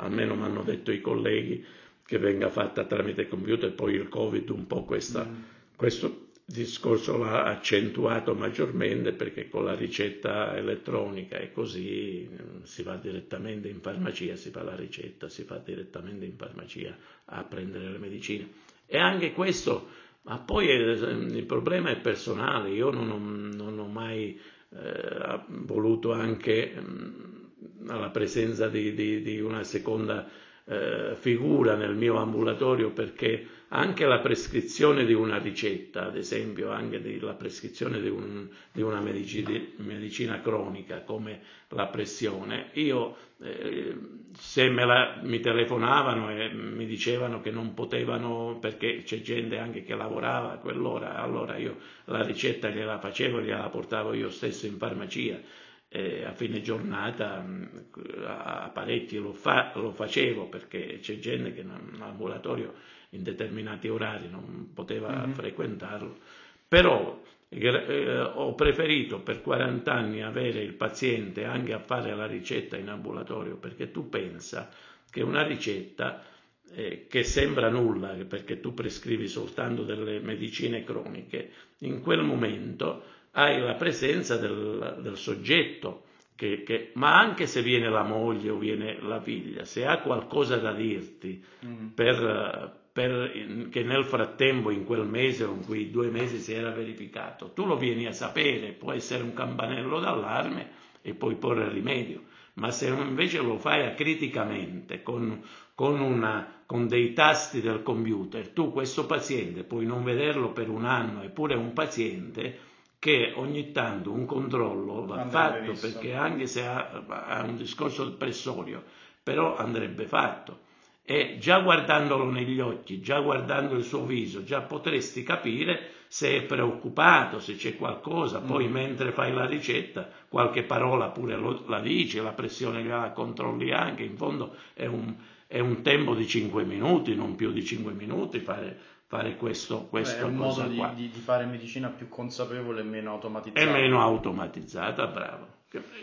almeno mi hanno detto i colleghi, che venga fatta tramite computer. Poi il Covid un po' questa, mm. questo discorso l'ha accentuato maggiormente, perché con la ricetta elettronica e così si va direttamente in farmacia, si fa la ricetta, si va direttamente in farmacia a prendere le medicine. E anche questo, ma poi il problema è personale. Io non ho, non ho mai eh, voluto anche mh, alla presenza di, di, di una seconda eh, figura nel mio ambulatorio, perché anche la prescrizione di una ricetta, ad esempio, anche di, la prescrizione di, un, di una medicina, medicina cronica come la pressione, io eh, se me la, mi telefonavano e mi dicevano che non potevano, perché c'è gente anche che lavorava a quell'ora, allora io la ricetta gliela facevo, gliela portavo io stesso in farmacia, eh, a fine giornata a parecchi lo, fa, lo facevo, perché c'è gente che in un ambulatorio in determinati orari non poteva mm-hmm. frequentarlo, però eh, ho preferito per quaranta anni avere il paziente anche a fare la ricetta in ambulatorio, perché tu pensa che una ricetta eh, che sembra nulla, perché tu prescrivi soltanto delle medicine croniche, in quel momento hai la presenza del, del soggetto, Che, che, ma anche se viene la moglie o viene la figlia, se ha qualcosa da dirti, mm. per, per, che nel frattempo, in quel mese o in quei due mesi si era verificato, tu lo vieni a sapere, può essere un campanello d'allarme e puoi porre rimedio. Ma se invece lo fai acriticamente, con, con, una, con dei tasti del computer, tu questo paziente puoi non vederlo per un anno, eppure è un paziente che ogni tanto un controllo va andrebbe fatto, visto, perché anche se ha, ha un discorso depressorio, però andrebbe fatto, e già guardandolo negli occhi, già guardando il suo viso, già potresti capire se è preoccupato, se c'è qualcosa, poi mm. mentre fai la ricetta qualche parola pure lo, la dici, la pressione la controlli anche, in fondo è un, è un tempo di cinque minuti, non più di cinque minuti fare, fare questo, questo. Beh, è un cosa modo di, qua. Di, di fare medicina più consapevole e meno automatizzata. E meno automatizzata, bravo.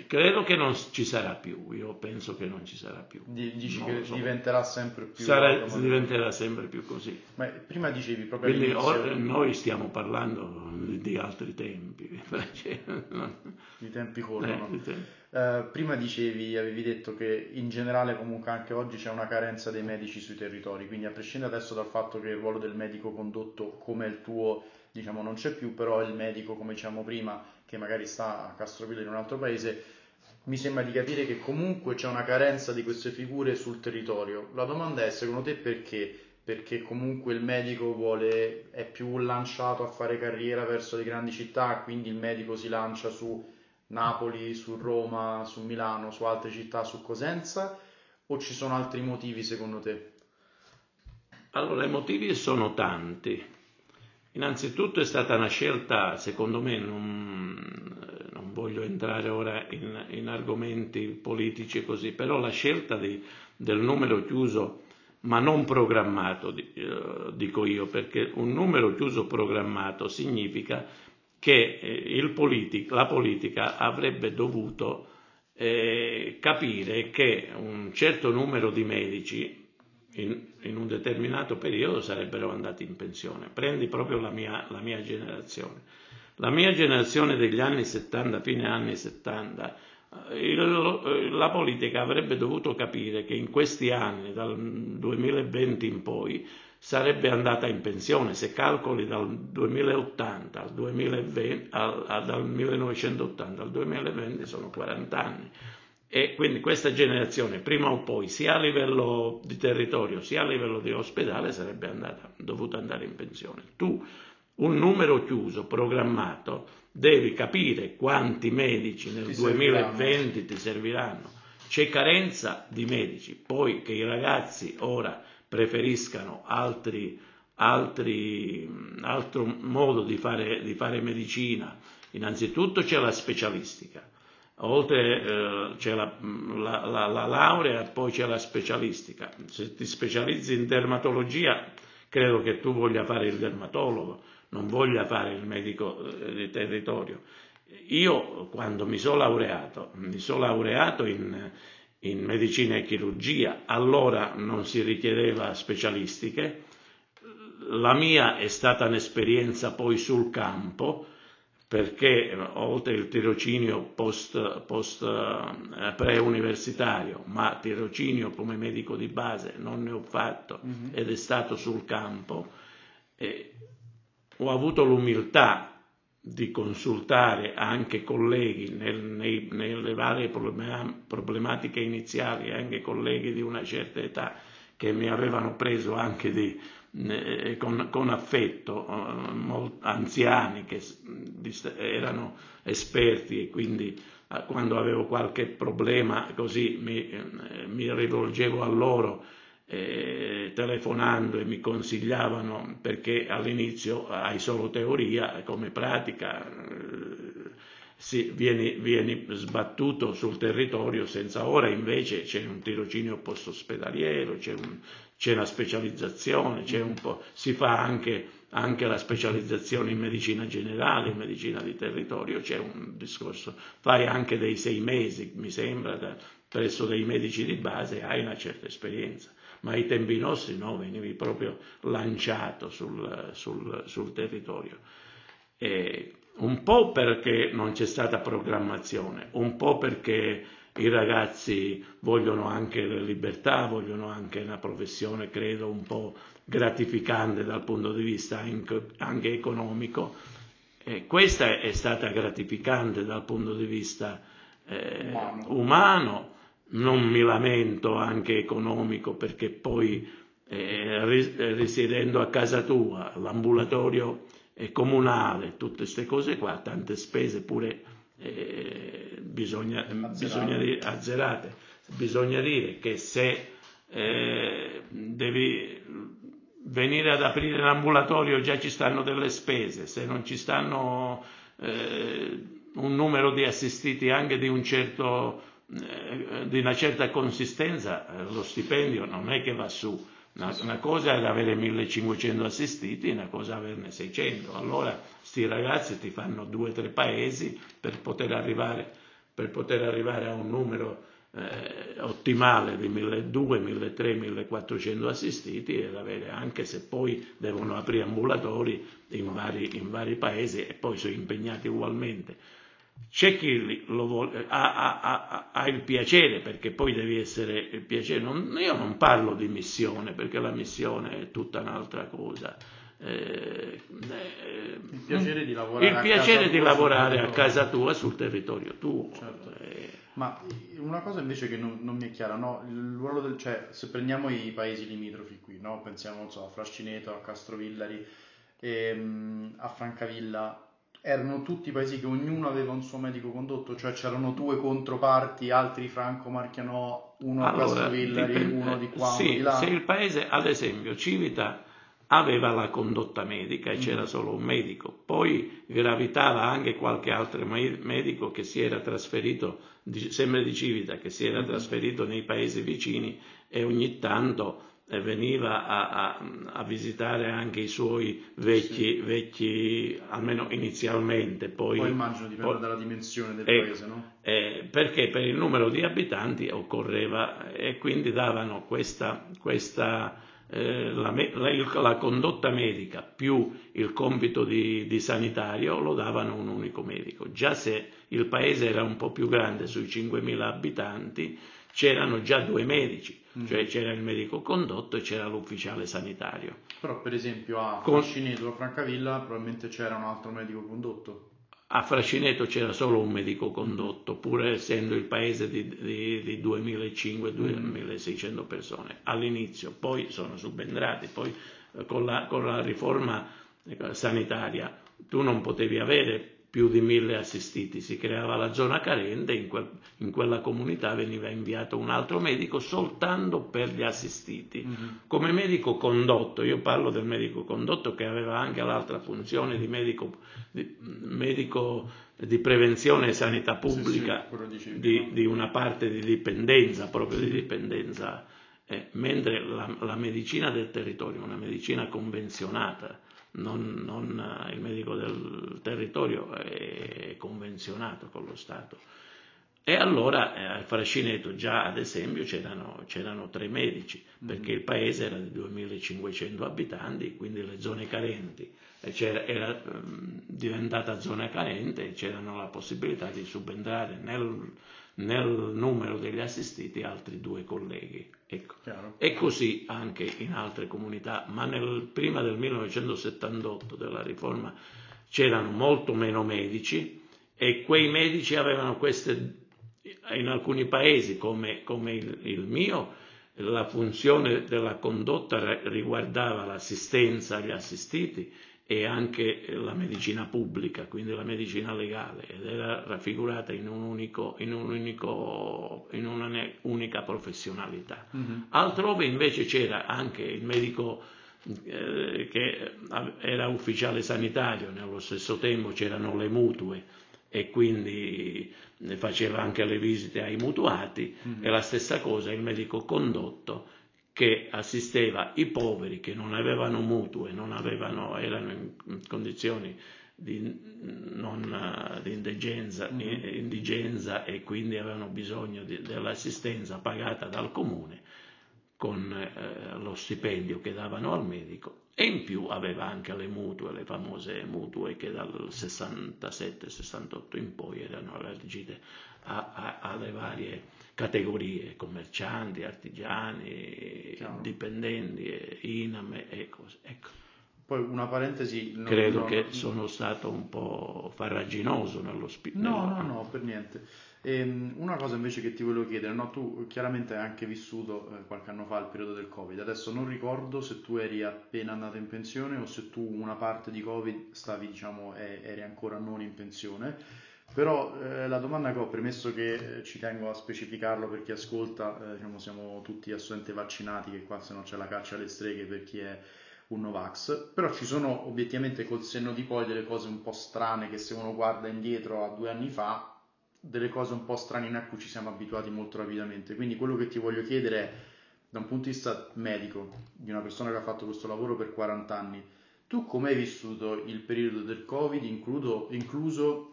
Credo che non ci sarà più, io penso che non ci sarà più. Dici non che so. diventerà sempre più sarà, diventerà sempre più così. Ma prima dicevi proprio quindi or, noi stiamo parlando di altri tempi, i tempi corrono. Eh, tempi. Eh, prima dicevi, avevi detto che in generale comunque anche oggi c'è una carenza dei medici sui territori, quindi a prescindere adesso dal fatto che il ruolo del medico condotto come il tuo diciamo non c'è più, però il medico come diciamo prima che magari sta a Castrovillari in un altro paese, mi sembra di capire che comunque c'è una carenza di queste figure sul territorio. La domanda è, secondo te perché? Perché comunque il medico vuole, è più lanciato a fare carriera verso le grandi città, quindi il medico si lancia su Napoli, su Roma, su Milano, su altre città, su Cosenza, o ci sono altri motivi secondo te? Allora, i motivi sono tanti. Innanzitutto è stata una scelta, secondo me, non, non voglio entrare ora in, in argomenti politici e così, però la scelta di, del numero chiuso, ma non programmato, di, eh, dico io, perché un numero chiuso programmato significa che eh, il politic, la politica avrebbe dovuto eh, capire che un certo numero di medici, In, in un determinato periodo sarebbero andati in pensione. Prendi proprio la mia, la mia generazione. La mia generazione degli anni settanta, fine anni settanta, il, la politica avrebbe dovuto capire che in questi anni, dal duemilaventi in poi, sarebbe andata in pensione. Se calcoli dal duemilaottanta al duemilaventi, al, al, dal millenovecentottanta al duemilaventi sono quaranta anni. E quindi questa generazione, prima o poi, sia a livello di territorio sia a livello di ospedale, sarebbe andata, dovuta andare in pensione. Tu, un numero chiuso, programmato, devi capire quanti medici nel ti duemilaventi serviranno. ti serviranno. C'è carenza di medici, poi che i ragazzi ora preferiscano altri, altri, altro modo di fare, di fare medicina. Innanzitutto c'è la specialistica. Oltre eh, c'è la, la, la, la laurea, poi c'è la specialistica. Se ti specializzi in dermatologia, credo che tu voglia fare il dermatologo, non voglia fare il medico eh, di territorio. Io, quando mi sono laureato, mi sono laureato in, in medicina e chirurgia, allora non si richiedeva specialistiche. La mia è stata un'esperienza poi sul campo, perché oltre il tirocinio post, post eh, pre-universitario, ma tirocinio come medico di base non ne ho fatto, mm-hmm. ed è stato sul campo, eh, ho avuto l'umiltà di consultare anche colleghi nel, nei, nelle varie problem- problematiche iniziali, anche colleghi di una certa età che mi avevano preso anche di... Con, con affetto, anziani che erano esperti, e quindi quando avevo qualche problema così mi, mi rivolgevo a loro eh, telefonando, e mi consigliavano, perché all'inizio hai solo teoria, come pratica eh, sì, vieni, vieni sbattuto sul territorio senza. Ora invece c'è un tirocinio post ospedaliero, c'è un c'è la specializzazione, c'è un po', si fa anche, anche la specializzazione in medicina generale, in medicina di territorio, c'è un discorso, fai anche dei sei mesi, mi sembra, da, presso dei medici di base, hai una certa esperienza, ma ai tempi nostri no, venivi proprio lanciato sul, sul, sul territorio. E un po' perché non c'è stata programmazione, un po' perché i ragazzi vogliono anche la libertà, vogliono anche una professione, credo, un po' gratificante dal punto di vista anche economico. E questa è stata gratificante dal punto di vista eh, umano. umano, non mi lamento anche economico, perché poi eh, risiedendo a casa tua, l'ambulatorio comunale, tutte queste cose qua, tante spese pure... Eh, bisogna, bisogna, dire, azzerate. bisogna dire che se eh, devi, venire ad aprire l'ambulatorio già ci stanno delle spese, se non ci stanno eh, un numero di assistiti anche di, un certo, eh, di una certa consistenza, eh, lo stipendio non è che va su. Una, una cosa è avere millecinquecento assistiti, una cosa è averne seicento, allora sti ragazzi ti fanno due o tre paesi per poter arrivare, per poter arrivare a un numero eh, ottimale di milleduecento, milletrecento, millequattrocento assistiti, ed avere, anche se poi devono aprire ambulatori in vari, in vari paesi e poi sono impegnati ugualmente. C'è chi lo vuole, ha, ha, ha, ha il piacere, perché poi devi essere il piacere. Non, io non parlo di missione, perché la missione è tutta un'altra cosa. Eh, eh, il piacere di lavorare, il a, piacere casa di lavorare a casa tua, sul territorio tuo. Certo. Eh. Ma una cosa invece che non, non mi è chiara, no? Il ruolo del, cioè, se prendiamo i paesi limitrofi qui, no? Pensiamo, non so, a Frascineto, a Castrovillari, ehm, a Francavilla. Erano tutti paesi che ognuno aveva un suo medico condotto, cioè c'erano due controparti, altri Franco Marchianò, uno allora, a Castrovillari, uno di qua, sì, uno di là. Se il paese, ad esempio, Civita aveva la condotta medica e mm. c'era solo un medico, poi gravitava anche qualche altro medico che si era trasferito, sempre di Civita, che si era mm. trasferito nei paesi vicini, e ogni tanto veniva a, a, a visitare anche i suoi vecchi, sì. vecchi almeno inizialmente, poi, poi immagino dipende dalla dimensione del eh, paese, no? Eh, perché per il numero di abitanti occorreva, e quindi davano questa, questa eh, la, la, la condotta medica più il compito di, di sanitario lo davano un unico medico. Già se il paese era un po' più grande, sui cinquemila abitanti, c'erano già due medici, mm. cioè c'era il medico condotto e c'era l'ufficiale sanitario. Però per esempio a Frascineto, a Francavilla, probabilmente c'era un altro medico condotto. A Frascineto c'era solo un medico condotto, pur essendo il paese di, di, di duemilacinquecento duemilaseicento mm. persone all'inizio, poi sono subentrati, poi con la, con la riforma sanitaria tu non potevi avere più di mille assistiti, si creava la zona carente, in, quel, in quella comunità veniva inviato un altro medico soltanto per gli assistiti. Mm-hmm. Come medico condotto, io parlo del medico condotto che aveva anche l'altra funzione di medico di, medico di prevenzione e sanità pubblica, sì, sì, di, di una parte di dipendenza, proprio di dipendenza, eh, mentre la, la medicina del territorio è una medicina convenzionata. Non, non, il medico del territorio è convenzionato con lo Stato. E allora al Frascineto già, ad esempio, c'erano, c'erano tre medici, perché il paese era di duemilacinquecento abitanti, quindi le zone carenti, c'era, era diventata zona carente, e c'erano la possibilità di subentrare nel, nel numero degli assistiti altri due colleghi. Ecco. E così anche in altre comunità, ma nel, prima del millenovecentosettantotto, della riforma, c'erano molto meno medici, e quei medici avevano queste, in alcuni paesi come, come il, il mio, la funzione della condotta riguardava l'assistenza agli assistiti e anche la medicina pubblica, quindi la medicina legale, ed era raffigurata in, un unico, in, un unico, in una unica professionalità. Mm-hmm. Altrove invece c'era anche il medico eh, che era ufficiale sanitario, nello stesso tempo c'erano le mutue, e quindi faceva anche le visite ai mutuati, mm-hmm. e la stessa cosa il medico condotto, che assisteva i poveri che non avevano mutue, non avevano, erano in condizioni di, non, di indigenza, mm-hmm. indigenza, e quindi avevano bisogno di, dell'assistenza pagata dal comune con eh, lo stipendio che davano al medico, e in più aveva anche le mutue, le famose mutue che dal sessantasette sessantotto in poi erano allargite a, a, alle varie categorie, commercianti, artigiani, Chiaro. dipendenti, I N A M e cose. Ecco. Poi una parentesi. Non, Credo non, che non... sono stato un po' farraginoso nello spirito. No, nella... no, no, per niente. Ehm, una cosa invece che ti volevo chiedere, no, tu chiaramente hai anche vissuto eh, qualche anno fa il periodo del Covid, adesso non ricordo se tu eri appena andato in pensione o se tu una parte di Covid stavi, diciamo, eh, eri ancora non in pensione. Però eh, la domanda che ho, premesso che eh, ci tengo a specificarlo per chi ascolta, eh, diciamo, siamo tutti assolutamente vaccinati, che qua se no c'è la caccia alle streghe per chi è un Novax, però ci sono obiettivamente col senno di poi delle cose un po' strane che se uno guarda indietro a due anni fa, delle cose un po' strane a cui ci siamo abituati molto rapidamente. Quindi quello che ti voglio chiedere è, da un punto di vista medico, di una persona che ha fatto questo lavoro per quaranta anni, tu come hai vissuto il periodo del Covid, includo, incluso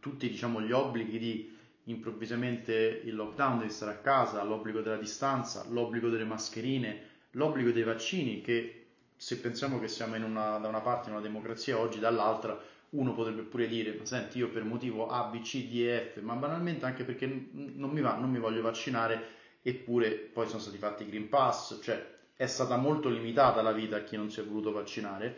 tutti diciamo gli obblighi di improvvisamente il lockdown, devi stare a casa, l'obbligo della distanza, l'obbligo delle mascherine, l'obbligo dei vaccini, che se pensiamo che siamo in una, da una parte in una democrazia oggi, dall'altra uno potrebbe pure dire, ma senti, io per motivo A, B, C, D e F, ma banalmente anche perché non mi va, non mi voglio vaccinare, eppure poi sono stati fatti i Green Pass, cioè è stata molto limitata la vita a chi non si è voluto vaccinare.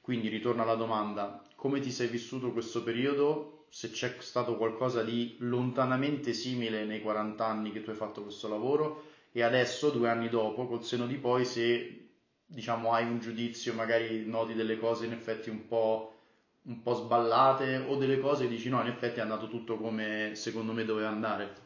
Quindi ritorno alla domanda, come ti sei vissuto questo periodo? Se c'è stato qualcosa di lontanamente simile nei quaranta anni che tu hai fatto questo lavoro, e adesso, due anni dopo, col senno di poi, se diciamo hai un giudizio, magari noti delle cose in effetti un po', un po' sballate, o delle cose dici no, in effetti è andato tutto come secondo me doveva andare.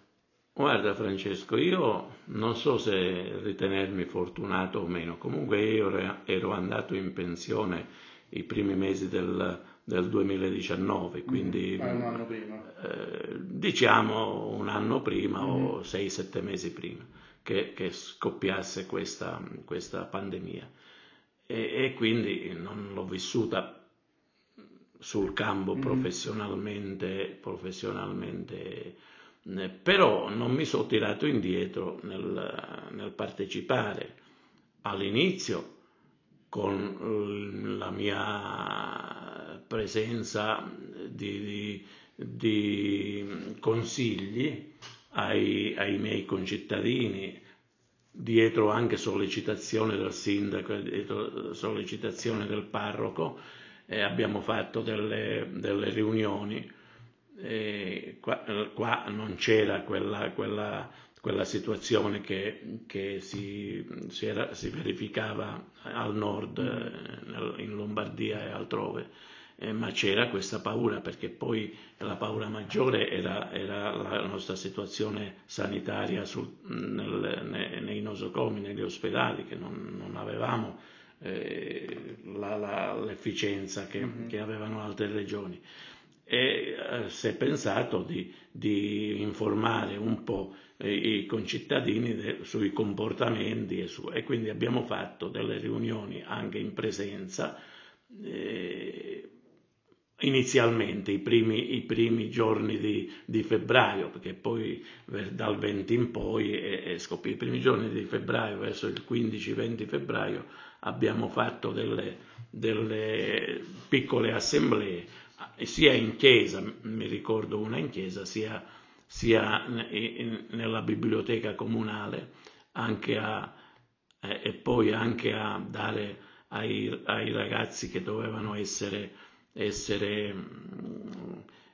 Guarda Francesco, io non so se ritenermi fortunato o meno, comunque io ero andato in pensione i primi mesi del del duemiladiciannove, quindi mm, un anno prima. Eh, diciamo un anno prima mm-hmm. o sei sette mesi prima che, che scoppiasse questa, questa pandemia, e, e quindi non l'ho vissuta sul campo mm-hmm. professionalmente, professionalmente, però non mi sono tirato indietro nel, nel partecipare all'inizio con la mia presenza di, di, di consigli ai, ai miei concittadini, dietro anche sollecitazione del sindaco, dietro sollecitazione del parroco, e abbiamo fatto delle, delle riunioni, e qua, qua non c'era quella, quella quella situazione che, che si, si, era, si verificava al nord, in Lombardia e altrove, eh, ma c'era questa paura, perché poi la paura maggiore era, era la nostra situazione sanitaria sul, nel, nei, nei nosocomi, negli ospedali, che non, non avevamo eh, la, la, l'efficienza che, mm-hmm. che avevano altre regioni. E eh, si è pensato di, di informare un po' i concittadini de, sui comportamenti e, su, e quindi abbiamo fatto delle riunioni anche in presenza, eh, inizialmente i primi, i primi giorni di, di febbraio, perché poi dal venti in poi e, e scoprì, i primi giorni di febbraio, verso il quindici venti febbraio abbiamo fatto delle, delle piccole assemblee sia in chiesa, mi ricordo una in chiesa, sia sia nella biblioteca comunale, anche a, e poi anche a dare ai, ai ragazzi che dovevano essere, essere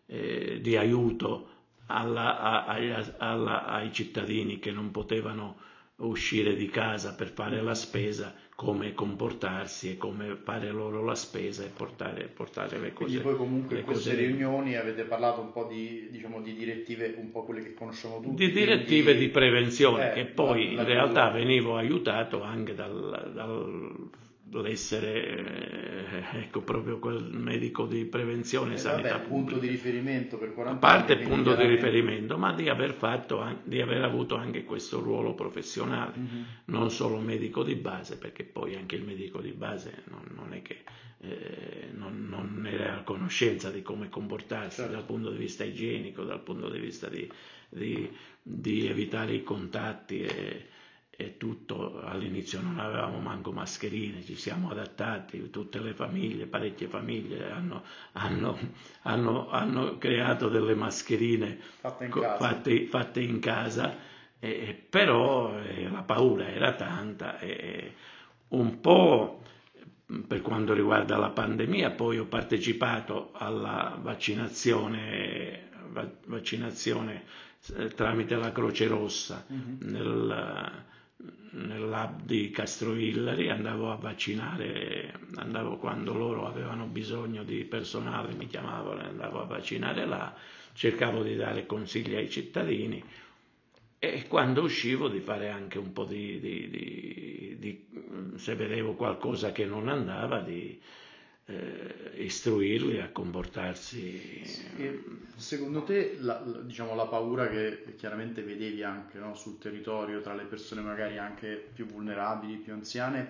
eh, di aiuto alla, a, agli, alla, ai cittadini che non potevano uscire di casa per fare la spesa, come comportarsi e come fare loro la spesa e portare, portare le cose. Quindi poi comunque in queste cose... riunioni avete parlato un po' di, diciamo, di direttive, un po' quelle che conosciamo tutti. Di direttive quindi... di prevenzione, eh, che poi la, la in realtà chiusura. Venivo aiutato anche dal, dall'essere, eh, ecco, proprio quel medico di prevenzione e eh, sanità vabbè, pubblica. Punto di riferimento per quaranta anni. A parte punto di riferimento, ma di aver fatto, di aver avuto anche questo ruolo professionale, mm-hmm. non solo medico di base, perché poi anche il medico di base non, non è che eh, non, non era a conoscenza di come comportarsi, certo. dal punto di vista igienico, dal punto di vista di, di, di evitare i contatti e, e tutto. All'inizio non avevamo manco mascherine, ci siamo adattati, tutte le famiglie, parecchie famiglie hanno, hanno, hanno, hanno creato delle mascherine fatte in casa, fatte, fatte in casa eh, però eh, la paura era tanta, eh, un po' per quanto riguarda la pandemia. Poi ho partecipato alla vaccinazione, va, vaccinazione eh, tramite la Croce Rossa mm-hmm. nel nell'hub di Castrovillari, andavo a vaccinare, andavo quando loro avevano bisogno di personale, mi chiamavano e andavo a vaccinare là, cercavo di dare consigli ai cittadini, e quando uscivo di fare anche un po' di, di, di, di, se vedevo qualcosa che non andava, di eh, istruirli a comportarsi. E secondo te la, diciamo, la paura che chiaramente vedevi anche, no, sul territorio, tra le persone magari anche più vulnerabili, più anziane,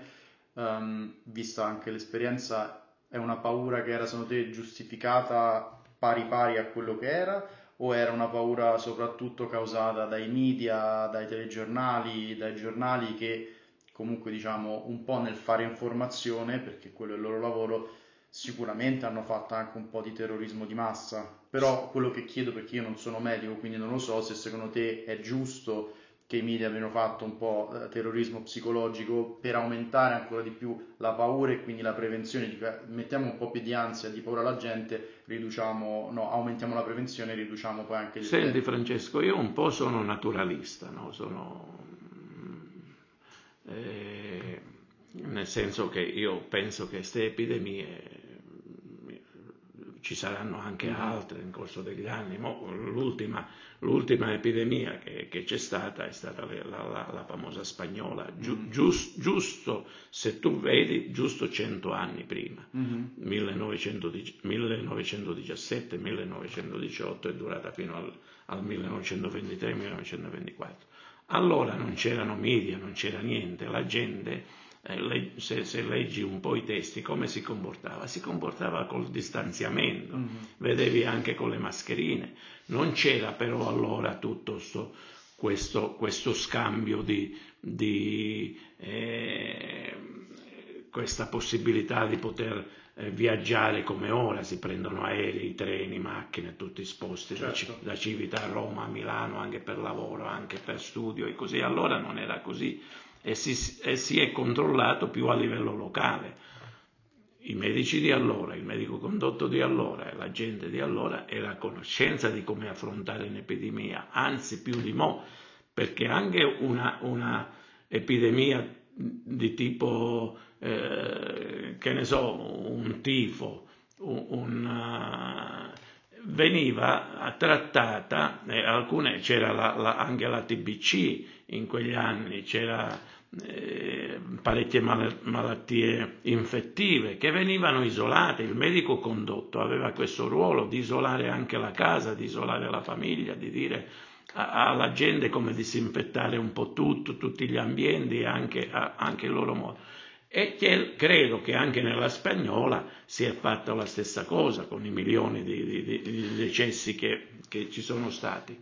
um, vista anche l'esperienza, è una paura che era, secondo te, giustificata pari pari a quello che era, o era una paura soprattutto causata dai media, dai telegiornali, dai giornali che comunque, diciamo, un po' nel fare informazione, perché quello è il loro lavoro, sicuramente hanno fatto anche un po' di terrorismo di massa. Però quello che chiedo, perché io non sono medico, quindi non lo so, se secondo te è giusto che i media abbiano fatto un po' terrorismo psicologico per aumentare ancora di più la paura, e quindi la prevenzione, mettiamo un po' più di ansia, di paura alla gente, riduciamo, no, aumentiamo la prevenzione e riduciamo poi anche il... Senti tempo. Francesco, io un po' sono naturalista, no? Sono, eh, nel senso che io penso che queste epidemie ci saranno anche altre nel corso degli anni. Mo, l'ultima, l'ultima epidemia che, che c'è stata è stata la, la, la famosa Spagnola, Giu, giust, giusto, se tu vedi, giusto cento anni prima, mm-hmm. millenovecentodiciassette millenovecentodiciotto, è durata fino al, al millenovecentoventitré millenovecentoventiquattro. Allora non c'erano media, non c'era niente, la gente... Se, se leggi un po' i testi, come si comportava? Si comportava col distanziamento, mm-hmm. vedevi anche con le mascherine. Non c'era però allora tutto sto, questo, questo scambio di, di eh, questa possibilità di poter eh, viaggiare come ora. Si prendono aerei, treni, macchine, tutti sposti, certo. da, da Civita a Roma, a Milano, anche per lavoro, anche per studio e così. Allora non era così. E si, e si è controllato più a livello locale. I medici di allora, il medico condotto di allora, la gente di allora era a conoscenza di come affrontare un'epidemia, anzi più di mo', perché anche una, una epidemia di tipo, eh, che ne so, un tifo, un... un uh, veniva trattata, eh, alcune, c'era la, la, anche la T B C in quegli anni, c'era eh, parecchie mal- malattie infettive che venivano isolate. Il medico condotto aveva questo ruolo di isolare anche la casa, di isolare la famiglia, di dire a, alla gente come disinfettare un po' tutto, tutti gli ambienti, anche, a, anche il loro modo. E che, credo che anche nella Spagnola si è fatta la stessa cosa, con i milioni di, di, di decessi che, che ci sono stati,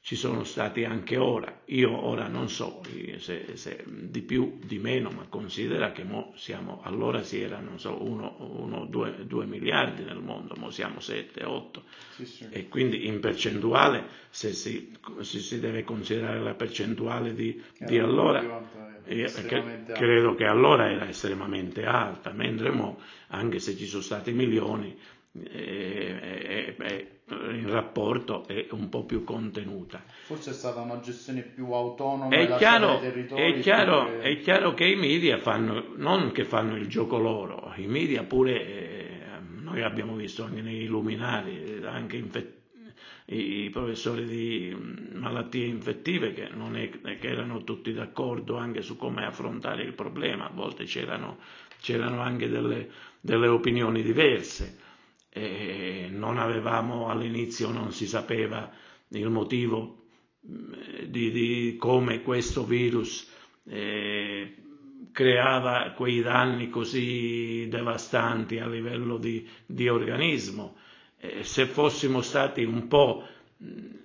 ci sono stati anche ora. Io ora non so se, se di più, di meno, ma considera che mo siamo, allora si era, non so, uno o due miliardi nel mondo, mo siamo sette otto, sì, sì. E quindi in percentuale, se si, se si deve considerare la percentuale di, di allora... Che, credo che allora era estremamente alta, mentre mo, anche se ci sono stati milioni, eh, eh, eh, in rapporto è un po' più contenuta. Forse è stata una gestione più autonoma è chiaro, territori, è, chiaro, perché... è chiaro che i media fanno, non che fanno il gioco loro, i media pure, eh, noi abbiamo visto anche nei luminari, anche infettati, i professori di malattie infettive, che non è che erano tutti d'accordo anche su come affrontare il problema. A volte c'erano, c'erano anche delle, delle opinioni diverse, e non avevamo, all'inizio non si sapeva il motivo di, di come questo virus eh, creava quei danni così devastanti a livello di, di organismo. Se fossimo stati un po', eh,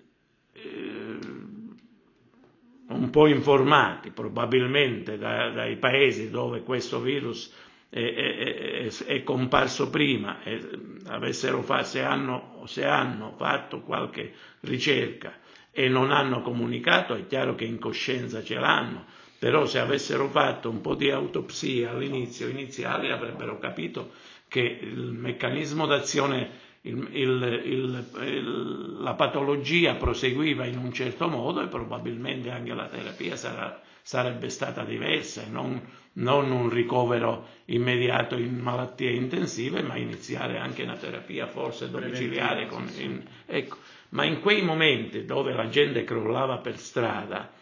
un po' informati, probabilmente da, dai paesi dove questo virus è, è, è, è comparso prima, e avessero fa, se, hanno, se hanno fatto qualche ricerca e non hanno comunicato, è chiaro che in coscienza ce l'hanno, però se avessero fatto un po' di autopsie all'inizio iniziale avrebbero capito che il meccanismo d'azione... Il, il, il, il, la patologia proseguiva in un certo modo, e probabilmente anche la terapia sarà, sarebbe stata diversa, non, non un ricovero immediato in malattie intensive, ma iniziare anche una terapia forse domiciliare con, in, ecco. Ma in quei momenti dove la gente crollava per strada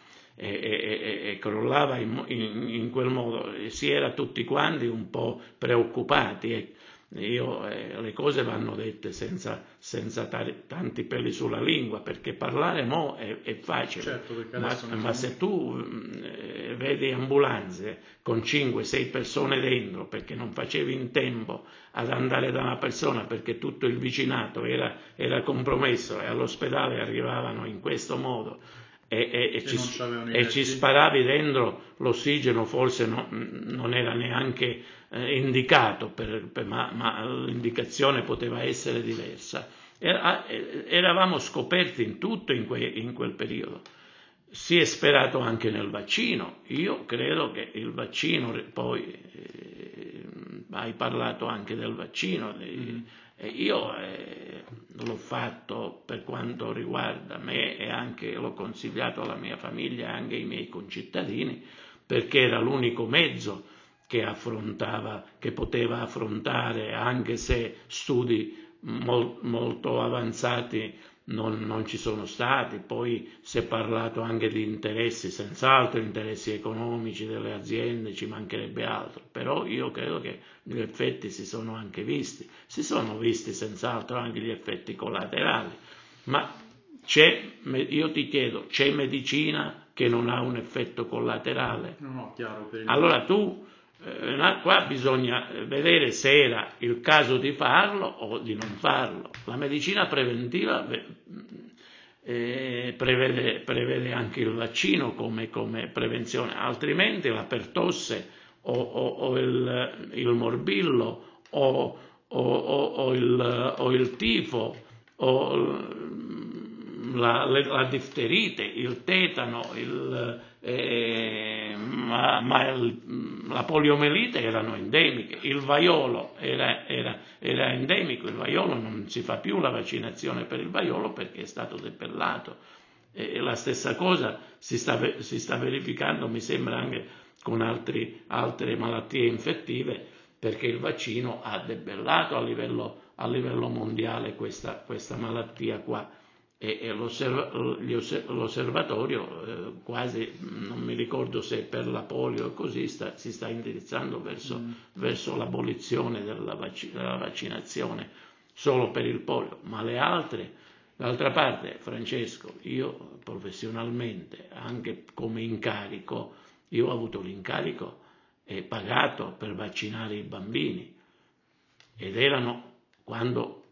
e, e, e crollava in, in, in quel modo, si era tutti quanti un po' preoccupati. E io, eh, le cose vanno dette senza, senza tari, tanti peli sulla lingua, perché parlare mo è, è facile, certo, ma, ma se tu eh, vedi ambulanze con cinque sei persone dentro perché non facevi in tempo ad andare da una persona perché tutto il vicinato era, era compromesso e all'ospedale arrivavano in questo modo e, e, e, ci, e ci sparavi dentro, l'ossigeno forse no, non era neanche Eh, indicato, per, per, ma, ma l'indicazione poteva essere diversa. Era, eravamo scoperti in tutto in, que, in quel periodo. Si è sperato anche nel vaccino. Io credo che il vaccino, poi eh, hai parlato anche del vaccino, mm. eh, io eh, l'ho fatto per quanto riguarda me e anche l'ho consigliato alla mia famiglia e anche ai miei concittadini, perché era l'unico mezzo che affrontava, che poteva affrontare, anche se studi mol, molto avanzati non, non ci sono stati. Poi si è parlato anche di interessi, senz'altro interessi economici delle aziende, ci mancherebbe altro, però io credo che gli effetti si sono anche visti, si sono visti senz'altro anche gli effetti collaterali, ma c'è, io ti chiedo, c'è medicina che non ha un effetto collaterale? No, no, chiaro, per il... Allora tu... Qua bisogna vedere se era il caso di farlo o di non farlo. La medicina preventiva eh, prevede, prevede anche il vaccino come, come prevenzione, altrimenti la pertosse o, o, o il, il morbillo o, o, o, o, il, o il tifo o la, la difterite, il tetano, il... Eh, ma, ma il, la poliomielite erano endemiche, il vaiolo era, era, era endemico, il vaiolo non si fa più la vaccinazione per il vaiolo perché è stato depellato, e la stessa cosa si sta, si sta verificando, mi sembra, anche con altri, altre malattie infettive, perché il vaccino ha debellato a livello, a livello mondiale questa, questa malattia qua. E l'osservatorio, eh, quasi non mi ricordo se per la polio o così, sta, si sta indirizzando verso, mm. verso l'abolizione della, vac- della vaccinazione solo per il polio, ma le altre, d'altra parte, Francesco, io professionalmente, anche come incarico, io ho avuto l'incarico e pagato per vaccinare i bambini, ed erano, quando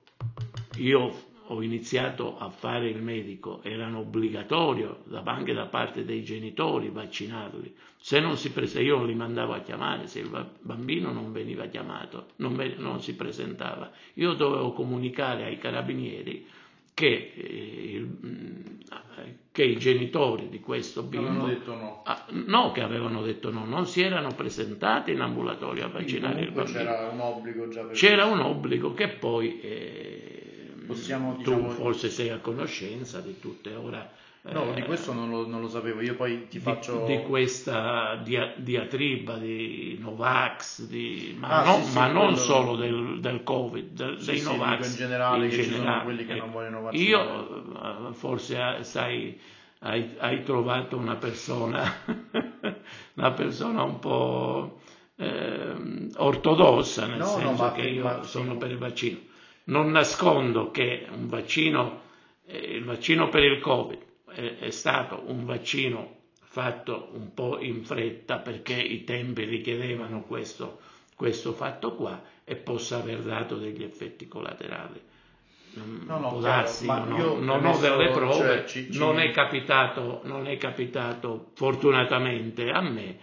io ho iniziato a fare il medico, erano obbligatorio anche da parte dei genitori vaccinarli. Se non si prese, io li mandavo a chiamare, se il bambino non veniva chiamato, non, ven- non si presentava, io dovevo comunicare ai carabinieri che, eh, il, che i genitori di questo bimbo avevano detto no. Ah, no, che avevano detto no, non si erano presentati in ambulatorio a vaccinare il bambino. C'era un obbligo già per c'era questo. Un obbligo che poi eh, possiamo, diciamo, tu forse sei a conoscenza di tutte ora. No, eh, di questo non lo, non lo sapevo, io poi ti faccio... Di, di questa dia, diatriba di Novax, di, ma, ah, no, sì, sì, ma quello... non solo del, del Covid, del, sì, dei sì, Novax. In generale, in che generale. Ci sono quelli che eh, non vogliono vaccinare. Io, forse, sai, hai, hai trovato una persona, una persona un po' eh, ortodossa, nel no, senso no, che io vaccino. sono per il vaccino. Non nascondo che un vaccino, eh, il vaccino per il Covid è, è stato un vaccino fatto un po' in fretta perché i tempi richiedevano questo, questo fatto qua, e possa aver dato degli effetti collaterali. No, no, darsi, chiaro, ma no, io non ho delle prove, cioè, ci, ci... Non, è capitato, non è capitato fortunatamente a me,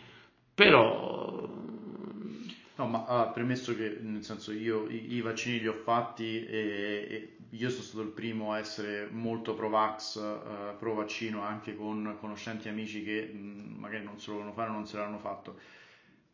però... No, ma ah, premesso che, nel senso, io i, i vaccini li ho fatti e, e io sono stato il primo a essere molto pro-vax, eh, pro-vaccino, anche con conoscenti amici che mh, magari non se lo vogliono fare o non se l'hanno fatto.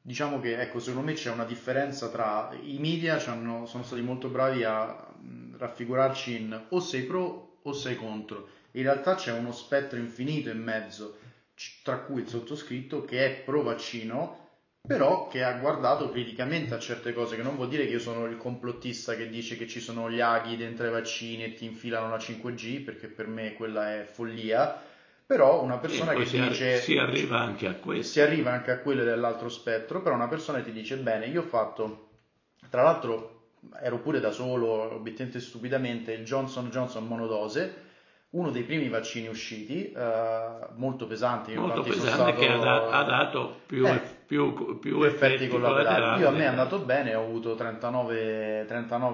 Diciamo che, ecco, secondo me c'è una differenza tra i media, cioè hanno, sono stati molto bravi a mh, raffigurarci in o sei pro o sei contro. In realtà c'è uno spettro infinito in mezzo, c- tra cui il sottoscritto, che è pro-vaccino, però che ha guardato criticamente a certe cose, che non vuol dire che io sono il complottista che dice che ci sono gli aghi dentro i vaccini e ti infilano la cinque G, perché per me quella è follia, però una persona che ti dice... Si arriva anche a questo. Si arriva anche a quello dell'altro spettro, però una persona che ti dice, bene, io ho fatto... Tra l'altro ero pure da solo, obiettivamente stupidamente, il Johnson and Johnson monodose, uno dei primi vaccini usciti, eh, molto pesante. Io molto pesante, sono stato... che ha, da, ha dato più, eh, più, più effetti, effetti collaterali. Io a me è andato bene, ho avuto trentanove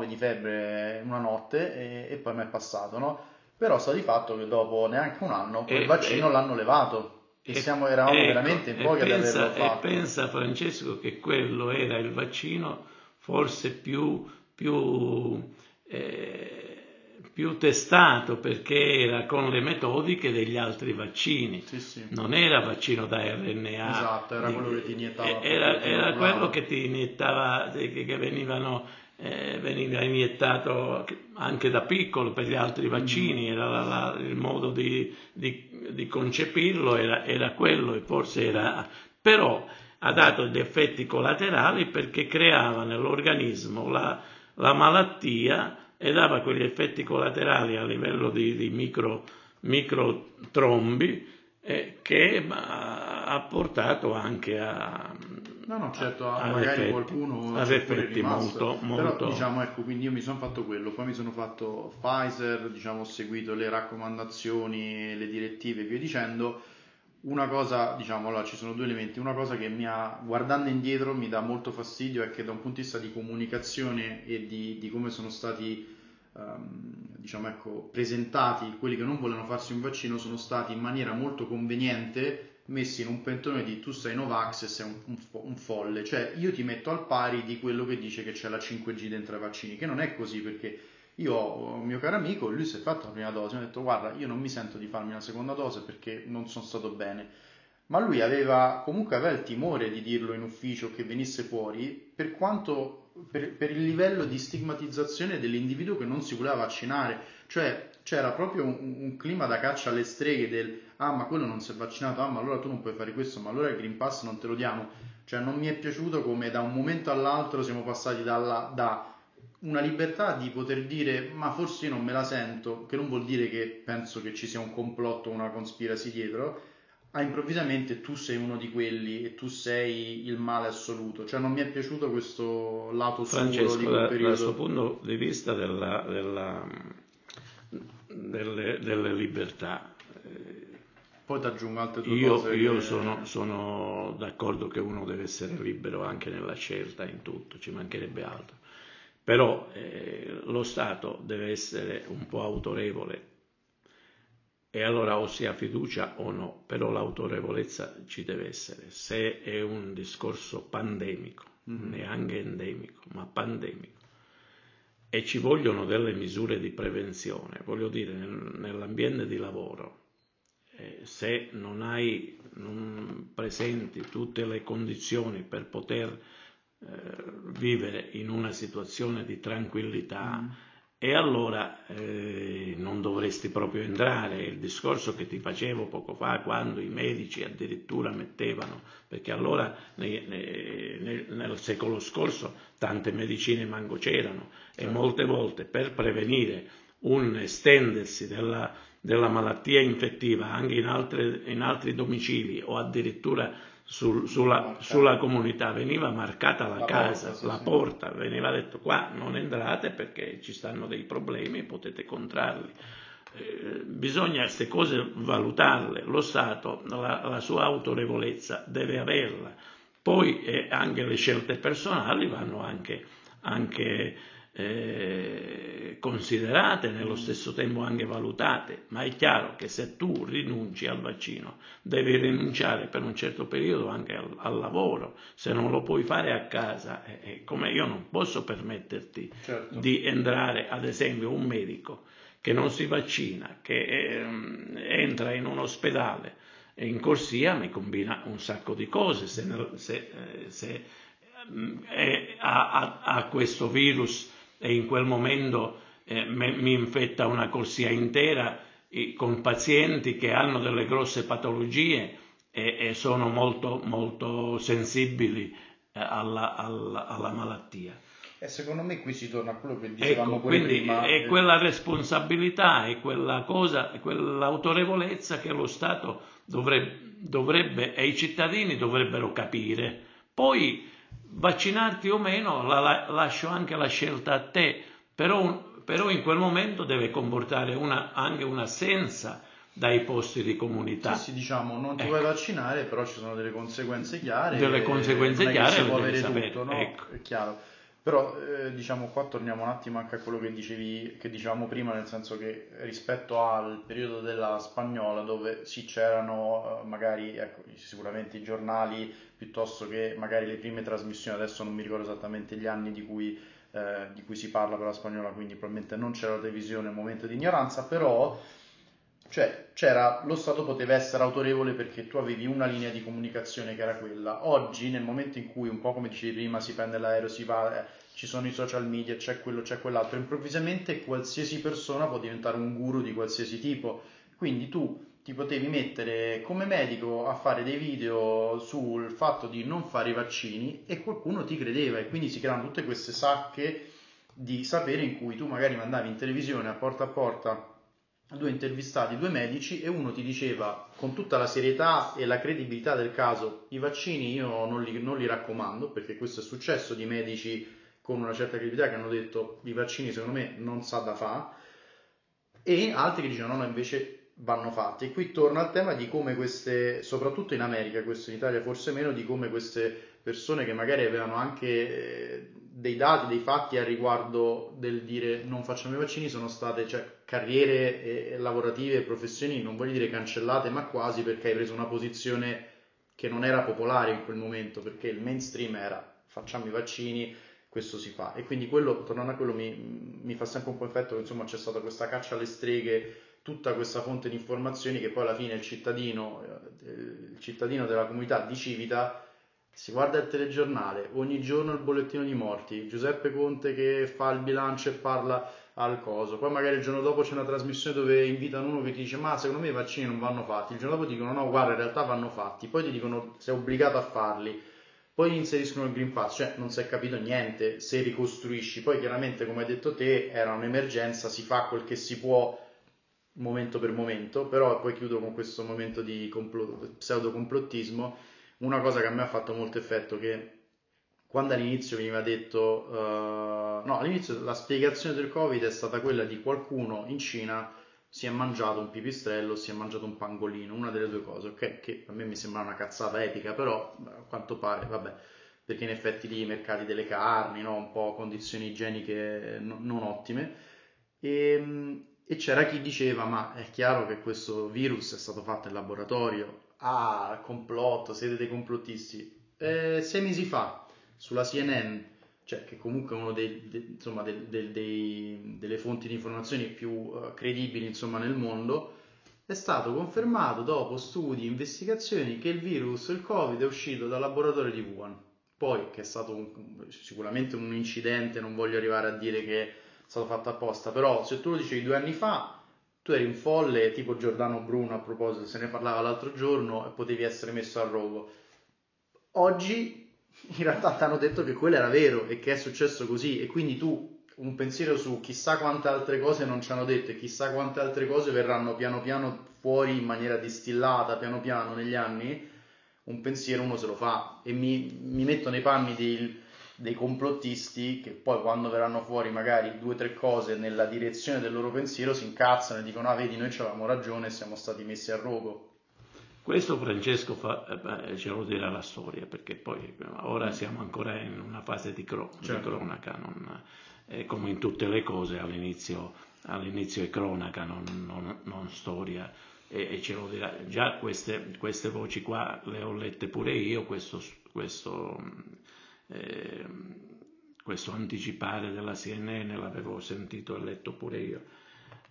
di febbre una notte e, e poi mi è passato, no? Però sta di fatto che dopo neanche un anno quel e, vaccino e, l'hanno levato e, e siamo, eravamo ecco, veramente in pochi ad averlo fatto. E pensa, Francesco, che quello era il vaccino forse più, più, eh, più testato, perché era con le metodiche degli altri vaccini, sì, sì. Non era vaccino da R N A. Esatto, era di, quello che ti iniettava. Era, era quello che ti iniettava, che, che venivano... Eh, veniva iniettato anche da piccolo per gli altri vaccini, era la, la, il modo di, di, di concepirlo era, era quello, e forse era, però ha dato gli effetti collaterali perché creava nell'organismo la, la malattia e dava quegli effetti collaterali a livello di, di micro, micro trombi eh, che ma, ha portato anche a... No, no, certo, a, magari effetti, qualcuno ad effetti molto, molto. Però, diciamo, ecco, quindi io mi sono fatto quello, poi mi sono fatto Pfizer, diciamo, ho seguito le raccomandazioni, le direttive e via dicendo. Una cosa, diciamo, allora, ci sono due elementi. Una cosa che mi ha, guardando indietro, mi dà molto fastidio è che da un punto di vista di comunicazione e di, di come sono stati, um, diciamo, ecco, presentati quelli che non volevano farsi un vaccino, sono stati in maniera molto conveniente messi in un pentone di tu sei Novax e sei un, un, un folle, cioè io ti metto al pari di quello che dice che c'è la cinque G dentro i vaccini, che non è così, perché io ho un mio caro amico, lui si è fatto la prima dose, mi ha detto guarda io non mi sento di farmi la seconda dose perché non sono stato bene, ma lui aveva comunque aveva il timore di dirlo in ufficio, che venisse fuori, per quanto per, per il livello di stigmatizzazione dell'individuo che non si voleva vaccinare, cioè c'era proprio un, un clima da caccia alle streghe del ah ma quello non si è vaccinato, ah ma allora tu non puoi fare questo, ma allora il Green Pass non te lo diamo, cioè non mi è piaciuto come da un momento all'altro siamo passati dalla, da una libertà di poter dire ma forse io non me la sento, che non vuol dire che penso che ci sia un complotto o una conspiracy dietro, a improvvisamente tu sei uno di quelli e tu sei il male assoluto, cioè non mi è piaciuto questo lato Francesco, sicuro di quel da, periodo. Dal suo punto di vista della, della, delle, delle libertà, poi ti aggiungo altre due io, cose. Io che... sono, sono d'accordo che uno deve essere libero anche nella scelta, in tutto, ci mancherebbe altro. Però eh, lo Stato deve essere un po' autorevole, e allora o si ha fiducia o no, però l'autorevolezza ci deve essere. Se è un discorso pandemico, mm-hmm. neanche endemico, ma pandemico, e ci vogliono delle misure di prevenzione, voglio dire, nel, nell'ambiente di lavoro, se non hai non presenti tutte le condizioni per poter eh, vivere in una situazione di tranquillità, mm. e allora eh, non dovresti proprio entrare. Il discorso che ti facevo poco fa, quando i medici addirittura mettevano, perché allora ne, ne, nel, nel secolo scorso tante medicine manco c'erano, certo. E molte volte per prevenire un estendersi della della malattia infettiva anche in, altre, in altri domicili o addirittura sul, sulla, sulla comunità, veniva marcata la, la casa, porta, sì, la sì. porta, veniva detto qua non entrate perché ci stanno dei problemi, potete contrarli. Eh, bisogna queste cose valutarle, lo Stato la, la sua autorevolezza deve averla, poi eh, anche le scelte personali vanno anche... anche Eh, considerate, nello stesso tempo anche valutate, ma è chiaro che se tu rinunci al vaccino devi rinunciare per un certo periodo anche al, al lavoro, se non lo puoi fare a casa, eh, come io non posso permetterti certo. di entrare, ad esempio un medico che non si vaccina, che eh, entra in un ospedale in corsia, mi combina un sacco di cose se, se, se eh, a, a, a questo virus, e in quel momento eh, me, mi infetta una corsia intera eh, con pazienti che hanno delle grosse patologie e, e sono molto, molto sensibili eh, alla, alla, alla malattia. E secondo me qui si torna a quello che dicevamo, ecco, quindi prima. È eh... quella responsabilità, è quella cosa, è quell'autorevolezza che lo Stato dovrebbe, dovrebbe e i cittadini dovrebbero capire. Poi vaccinarti o meno la, la, lascio anche la scelta a te, però, però in quel momento deve comportare una, anche un'assenza dai posti di comunità. Sì, sì, diciamo, non ti ecco. vuoi vaccinare, però ci sono delle conseguenze chiare. Delle conseguenze non è chiare, che si può avere sapere, tutto, no? Ecco. È chiaro. Però eh, diciamo qua torniamo un attimo anche a quello che dicevi, che dicevamo prima, nel senso che rispetto al periodo della Spagnola, dove sì c'erano eh, magari ecco, sicuramente i giornali, piuttosto che magari le prime trasmissioni, adesso non mi ricordo esattamente gli anni di cui, eh, di cui si parla per la Spagnola, quindi probabilmente non c'era la televisione, un momento di ignoranza, però cioè, c'era, lo Stato poteva essere autorevole perché tu avevi una linea di comunicazione che era quella. Oggi, nel momento in cui, un po' come dicevi prima, si prende l'aereo, si va, eh, ci sono i social media, c'è quello, c'è quell'altro, improvvisamente qualsiasi persona può diventare un guru di qualsiasi tipo. Quindi tu ti potevi mettere come medico a fare dei video sul fatto di non fare i vaccini e qualcuno ti credeva, e quindi si creano tutte queste sacche di sapere in cui tu magari mandavi in televisione a Porta a Porta due intervistati, due medici, e uno ti diceva con tutta la serietà e la credibilità del caso: i vaccini io non li, non li raccomando, perché questo è successo di medici con una certa credibilità che hanno detto i vaccini secondo me non sa da fa, e altri che dicevano no, invece vanno fatti. E qui torna al tema di come queste, soprattutto in America, questo in Italia forse meno, di come queste persone che magari avevano anche dei dati, dei fatti a riguardo del dire non facciamo i vaccini, sono state, cioè, carriere e lavorative e professioni, non voglio dire cancellate, ma quasi, perché hai preso una posizione che non era popolare in quel momento, perché il mainstream era facciamo i vaccini, questo si fa. E quindi quello, tornando a quello, mi, mi fa sempre un po' effetto che insomma c'è stata questa caccia alle streghe, tutta questa fonte di informazioni che poi alla fine il cittadino, il cittadino della comunità di Civita si guarda il telegiornale, ogni giorno il bollettino di morti, Giuseppe Conte che fa il bilancio e parla al coso, poi magari il giorno dopo c'è una trasmissione dove invitano uno che ti dice ma secondo me i vaccini non vanno fatti, il giorno dopo dicono no guarda in realtà vanno fatti, poi ti dicono sei obbligato a farli, poi inseriscono il Green Pass, cioè non si è capito niente se ricostruisci. Poi chiaramente, come hai detto te, era un'emergenza, si fa quel che si può momento per momento, però poi chiudo con questo momento di complot, pseudo complottismo. Una cosa che a me ha fatto molto effetto, che quando all'inizio veniva detto, uh, no, all'inizio la spiegazione del Covid è stata quella di qualcuno in Cina si è mangiato un pipistrello, si è mangiato un pangolino, una delle due cose, ok? Che a me mi sembra una cazzata epica, però a quanto pare, vabbè, perché in effetti lì i mercati delle carni, no? Un po' condizioni igieniche no, non ottime, e, e c'era chi diceva ma è chiaro che questo virus è stato fatto in laboratorio. Ah, complotto, siete dei complottisti. Eh, sei mesi fa sulla C N N, cioè che comunque è una de, de, de, de, delle fonti di informazioni più uh, credibili insomma nel mondo, è stato confermato dopo studi e investigazioni che il virus, il Covid, è uscito dal laboratorio di Wuhan. Poi che è stato un, sicuramente un incidente, non voglio arrivare a dire che è stato fatto apposta, però se tu lo dicevi due anni fa, tu eri un folle, tipo Giordano Bruno, a proposito, se ne parlava l'altro giorno, e potevi essere messo al rogo. Oggi in realtà ti hanno detto che quello era vero e che è successo così, e quindi tu un pensiero su chissà quante altre cose non ci hanno detto e chissà quante altre cose verranno piano piano fuori in maniera distillata, piano piano negli anni, un pensiero uno se lo fa. E mi, mi metto nei panni del... dei complottisti che poi quando verranno fuori magari due o tre cose nella direzione del loro pensiero si incazzano e dicono ah vedi noi avevamo ragione, siamo stati messi a rogo. Questo Francesco fa, eh, ce lo dirà la storia, perché poi ora siamo ancora in una fase di, cro- certo. di cronaca, non, eh, come in tutte le cose all'inizio, all'inizio è cronaca non, non, non storia, e, e ce lo dirà. Già queste, queste voci qua le ho lette pure io, questo, questo Eh, questo anticipare della C N N l'avevo sentito e letto pure io.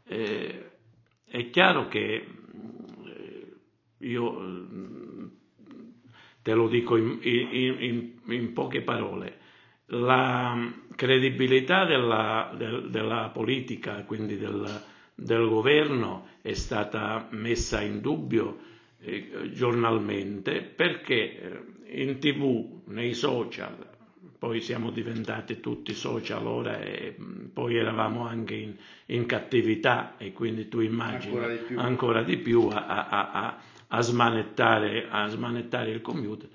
Eh, è chiaro che eh, io te lo dico in, in, in, in poche parole, la credibilità della, del, della politica, quindi del, del governo, è stata messa in dubbio giornalmente, perché in tv, nei social, poi siamo diventati tutti social ora e poi eravamo anche in, in cattività e quindi tu immagini ancora di più, ancora di più a, a, a, a, smanettare, a smanettare il computer.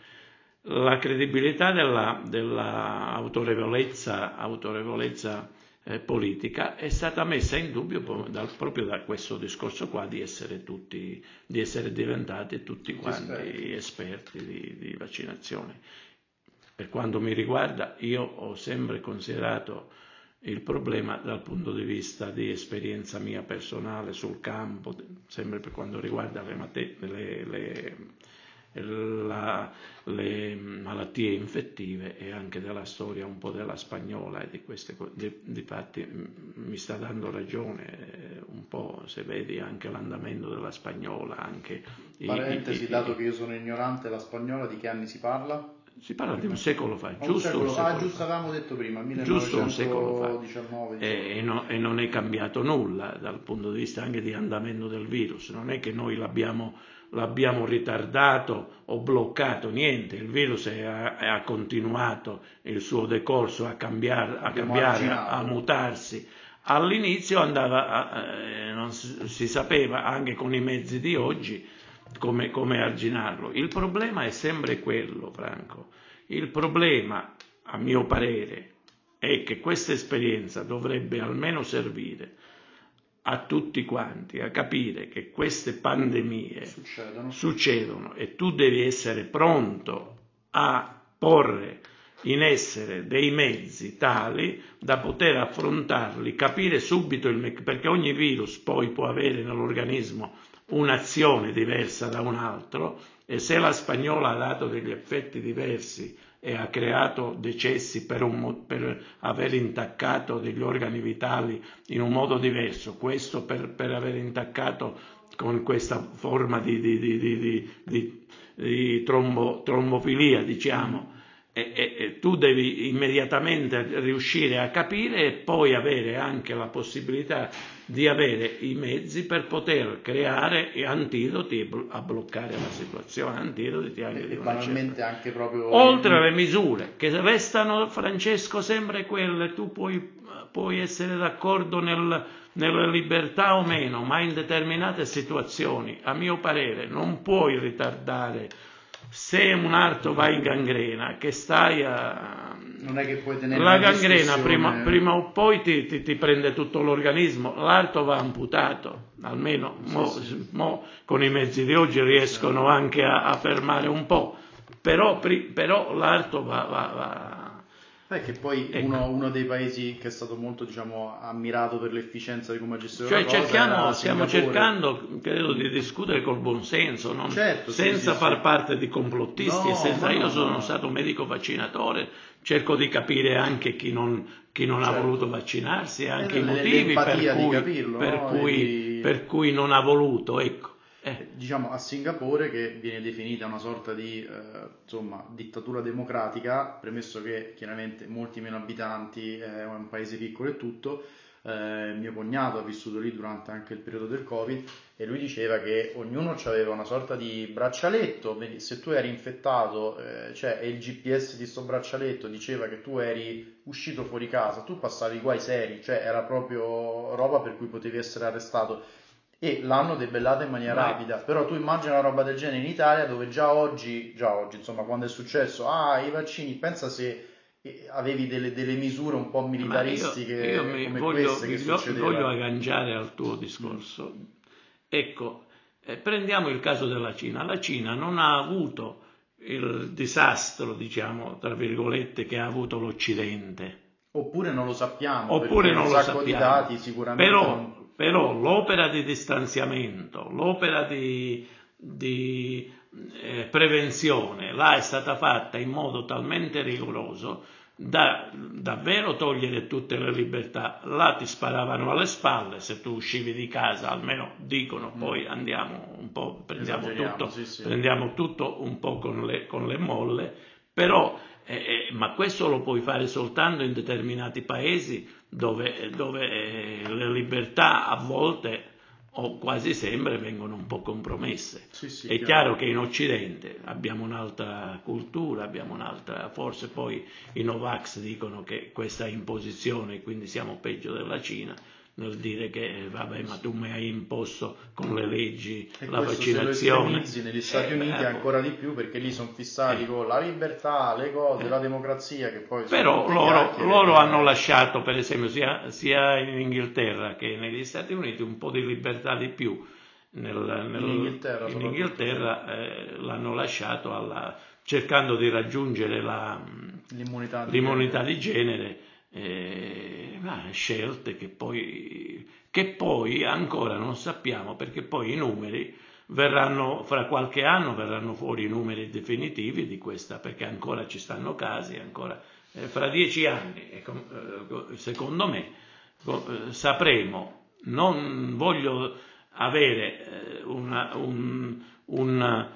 La credibilità della, della autorevolezza, autorevolezza eh, politica è stata messa in dubbio dal, proprio da questo discorso qua di essere, tutti, di essere diventati tutti quanti esperti, esperti di, di vaccinazione. Per quanto mi riguarda, io ho sempre considerato il problema dal punto di vista di esperienza mia personale sul campo, sempre per quanto riguarda le, mate, le, le, la, le malattie infettive e anche della storia un po' della Spagnola e di queste cose. Di, di fatti mi sta dando ragione un po', se vedi anche l'andamento della Spagnola. Anche Parentesi, i, i, dato che io sono ignorante, la Spagnola di che anni si parla? Si parla di un secolo fa, un giusto secolo, un secolo ah, fa. Giusto, avevamo detto prima, millenovecentodiciannove. E, e, no, e non è cambiato nulla dal punto di vista anche di andamento del virus. Non è che noi l'abbiamo, l'abbiamo ritardato o bloccato, niente. Il virus ha continuato il suo decorso a cambiare, a, cambiare, a mutarsi. All'inizio andava, a, eh, non si, si sapeva anche con i mezzi di oggi Come, come arginarlo. Il problema è sempre quello, Franco. Il problema, a mio parere, è che questa esperienza dovrebbe almeno servire a tutti quanti a capire che queste pandemie succedono, succedono e tu devi essere pronto a porre in essere dei mezzi tali da poter affrontarli, capire subito il meccanismo, perché ogni virus poi può avere nell'organismo un'azione diversa da un altro, e se la Spagnola ha dato degli effetti diversi e ha creato decessi per, un, per aver intaccato degli organi vitali in un modo diverso, questo per, per aver intaccato con questa forma di, di, di, di, di, di, di trombo, trombofilia, diciamo, e, e, e tu devi immediatamente riuscire a capire e poi avere anche la possibilità di avere i mezzi per poter creare antidoti a bloccare la situazione, antidoti anche di una certa, anche proprio oltre alle misure che restano, Francesco, sempre quelle. Tu puoi, puoi essere d'accordo nel, nella libertà o meno, ma in determinate situazioni, a mio parere, non puoi ritardare. Se un arto va in gangrena, che stai a... non è che puoi tenere la gangrena, prima, prima o poi ti, ti, ti prende tutto l'organismo, l'arto va amputato, almeno sì, mo, sì. Mo, con i mezzi di oggi riescono sì. anche a, a fermare un po', però, pri, però l'arto va... va, va. Beh, che poi ecco. uno, uno dei paesi che è stato molto, diciamo, ammirato per l'efficienza di come ha gestito cioè, la cosa, cerchiamo, stiamo cercando, credo, di discutere col buon senso, non, certo, senza sì, far sì. parte di complottisti, no, senza, io no, sono no. stato medico vaccinatore, cerco di capire anche chi non, chi non certo. ha voluto vaccinarsi, anche eh, i motivi per cui, capirlo, per, no? cui, di... per cui non ha voluto, ecco. Eh. Diciamo a Singapore, che viene definita una sorta di eh, insomma, dittatura democratica, premesso che chiaramente molti meno abitanti, eh, è un paese piccolo e tutto, eh, mio cognato ha vissuto lì durante anche il periodo del Covid e lui diceva che ognuno aveva una sorta di braccialetto, se tu eri infettato, eh, cioè, e il G P S di sto braccialetto diceva che tu eri uscito fuori casa, tu passavi guai seri, cioè era proprio roba per cui potevi essere arrestato. E l'hanno debellata in maniera Vai. rapida, però tu immagina una roba del genere in Italia, dove già oggi, già oggi insomma, quando è successo, ah, i vaccini, pensa se avevi delle, delle misure un po' militaristiche. Io, io come voglio, queste che succedeva. Voglio agganciare al tuo discorso. Ecco, eh, prendiamo il caso della Cina. La Cina non ha avuto il disastro, diciamo, tra virgolette, che ha avuto l'Occidente. Oppure non lo sappiamo, oppure non un lo sappiamo. Di dati sicuramente però, non... Però l'opera di distanziamento, l'opera di, di eh, prevenzione là è stata fatta in modo talmente rigoroso da davvero togliere tutte le libertà. Là ti sparavano alle spalle se tu uscivi di casa, almeno dicono, poi andiamo un po', prendiamo, tutto, sì, sì. prendiamo tutto un po' con le, con le molle, però... Eh, eh, ma questo lo puoi fare soltanto in determinati paesi dove, dove eh, le libertà a volte o quasi sempre vengono un po' compromesse. Sì, sì, è chiaro. chiaro che in Occidente abbiamo un'altra cultura, abbiamo un'altra, forse poi i Novax dicono che questa è imposizione, quindi siamo peggio della Cina, nel dire che vabbè, ma tu mi hai imposto con le leggi e la vaccinazione. Se lo negli Stati eh, Uniti beh, ancora di più, perché lì sono fissati eh. con la libertà, le cose, eh. la democrazia, che poi però sono loro, loro hanno lasciato, per esempio, sia, sia in Inghilterra che negli Stati Uniti un po' di libertà di più. Nel, nel, in Inghilterra, in Inghilterra eh, l'hanno lasciato alla, cercando di raggiungere la, l'immunità di l'immunità genere. Di genere Eh, scelte che poi, che poi ancora non sappiamo, perché poi i numeri verranno, fra qualche anno verranno fuori i numeri definitivi di questa, perché ancora ci stanno casi, ancora eh, fra dieci anni eh, secondo me eh, sapremo. Non voglio avere eh, una, un, un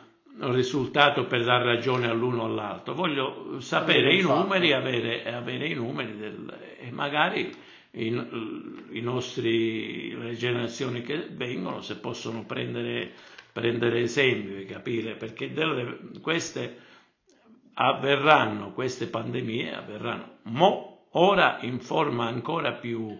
risultato per dar ragione all'uno o all'altro, voglio sapere i numeri, avere, avere i numeri del, e magari i, i nostri, le generazioni che vengono, se possono prendere, prendere esempi, capire, perché delle, queste avverranno, queste pandemie avverranno, mo ora in forma ancora più,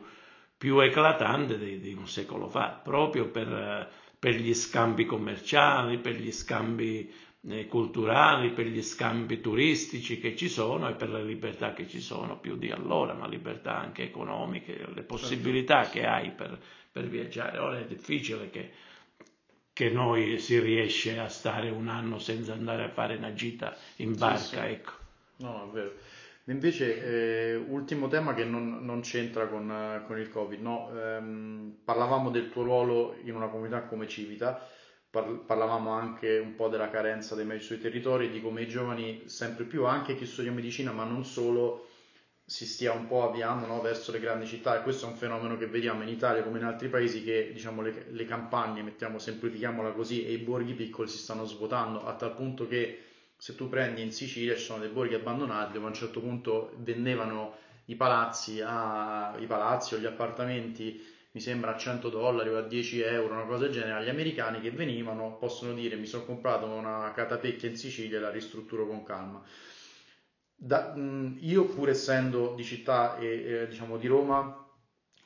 più eclatante di, di un secolo fa, proprio per... per gli scambi commerciali, per gli scambi eh, culturali, per gli scambi turistici che ci sono e per le libertà che ci sono più di allora, ma libertà anche economiche, le possibilità che hai per, per viaggiare. Ora è difficile che, che noi si riesce a stare un anno senza andare a fare una gita in barca, sì, sì. Ecco. No, è vero. Invece, eh, ultimo tema che non, non c'entra con, con il Covid, no? Ehm, parlavamo del tuo ruolo in una comunità come Civita, par- parlavamo anche un po' della carenza dei medici sui territori, di come i giovani, sempre più, anche chi studia medicina, ma non solo, si stia un po' avviando, no? Verso le grandi città, e questo è un fenomeno che vediamo in Italia come in altri paesi, che diciamo le, le campagne, mettiamo, semplifichiamola così, e i borghi piccoli si stanno svuotando, a tal punto che se tu prendi in Sicilia ci sono dei borghi abbandonati dove a un certo punto vendevano i palazzi, a, i palazzi o gli appartamenti, mi sembra a cento dollari o a dieci euro, una cosa del genere, agli americani che venivano, possono dire mi sono comprato una catapecchia in Sicilia e la ristrutturo con calma. Da, io pur essendo di città e eh, diciamo di Roma,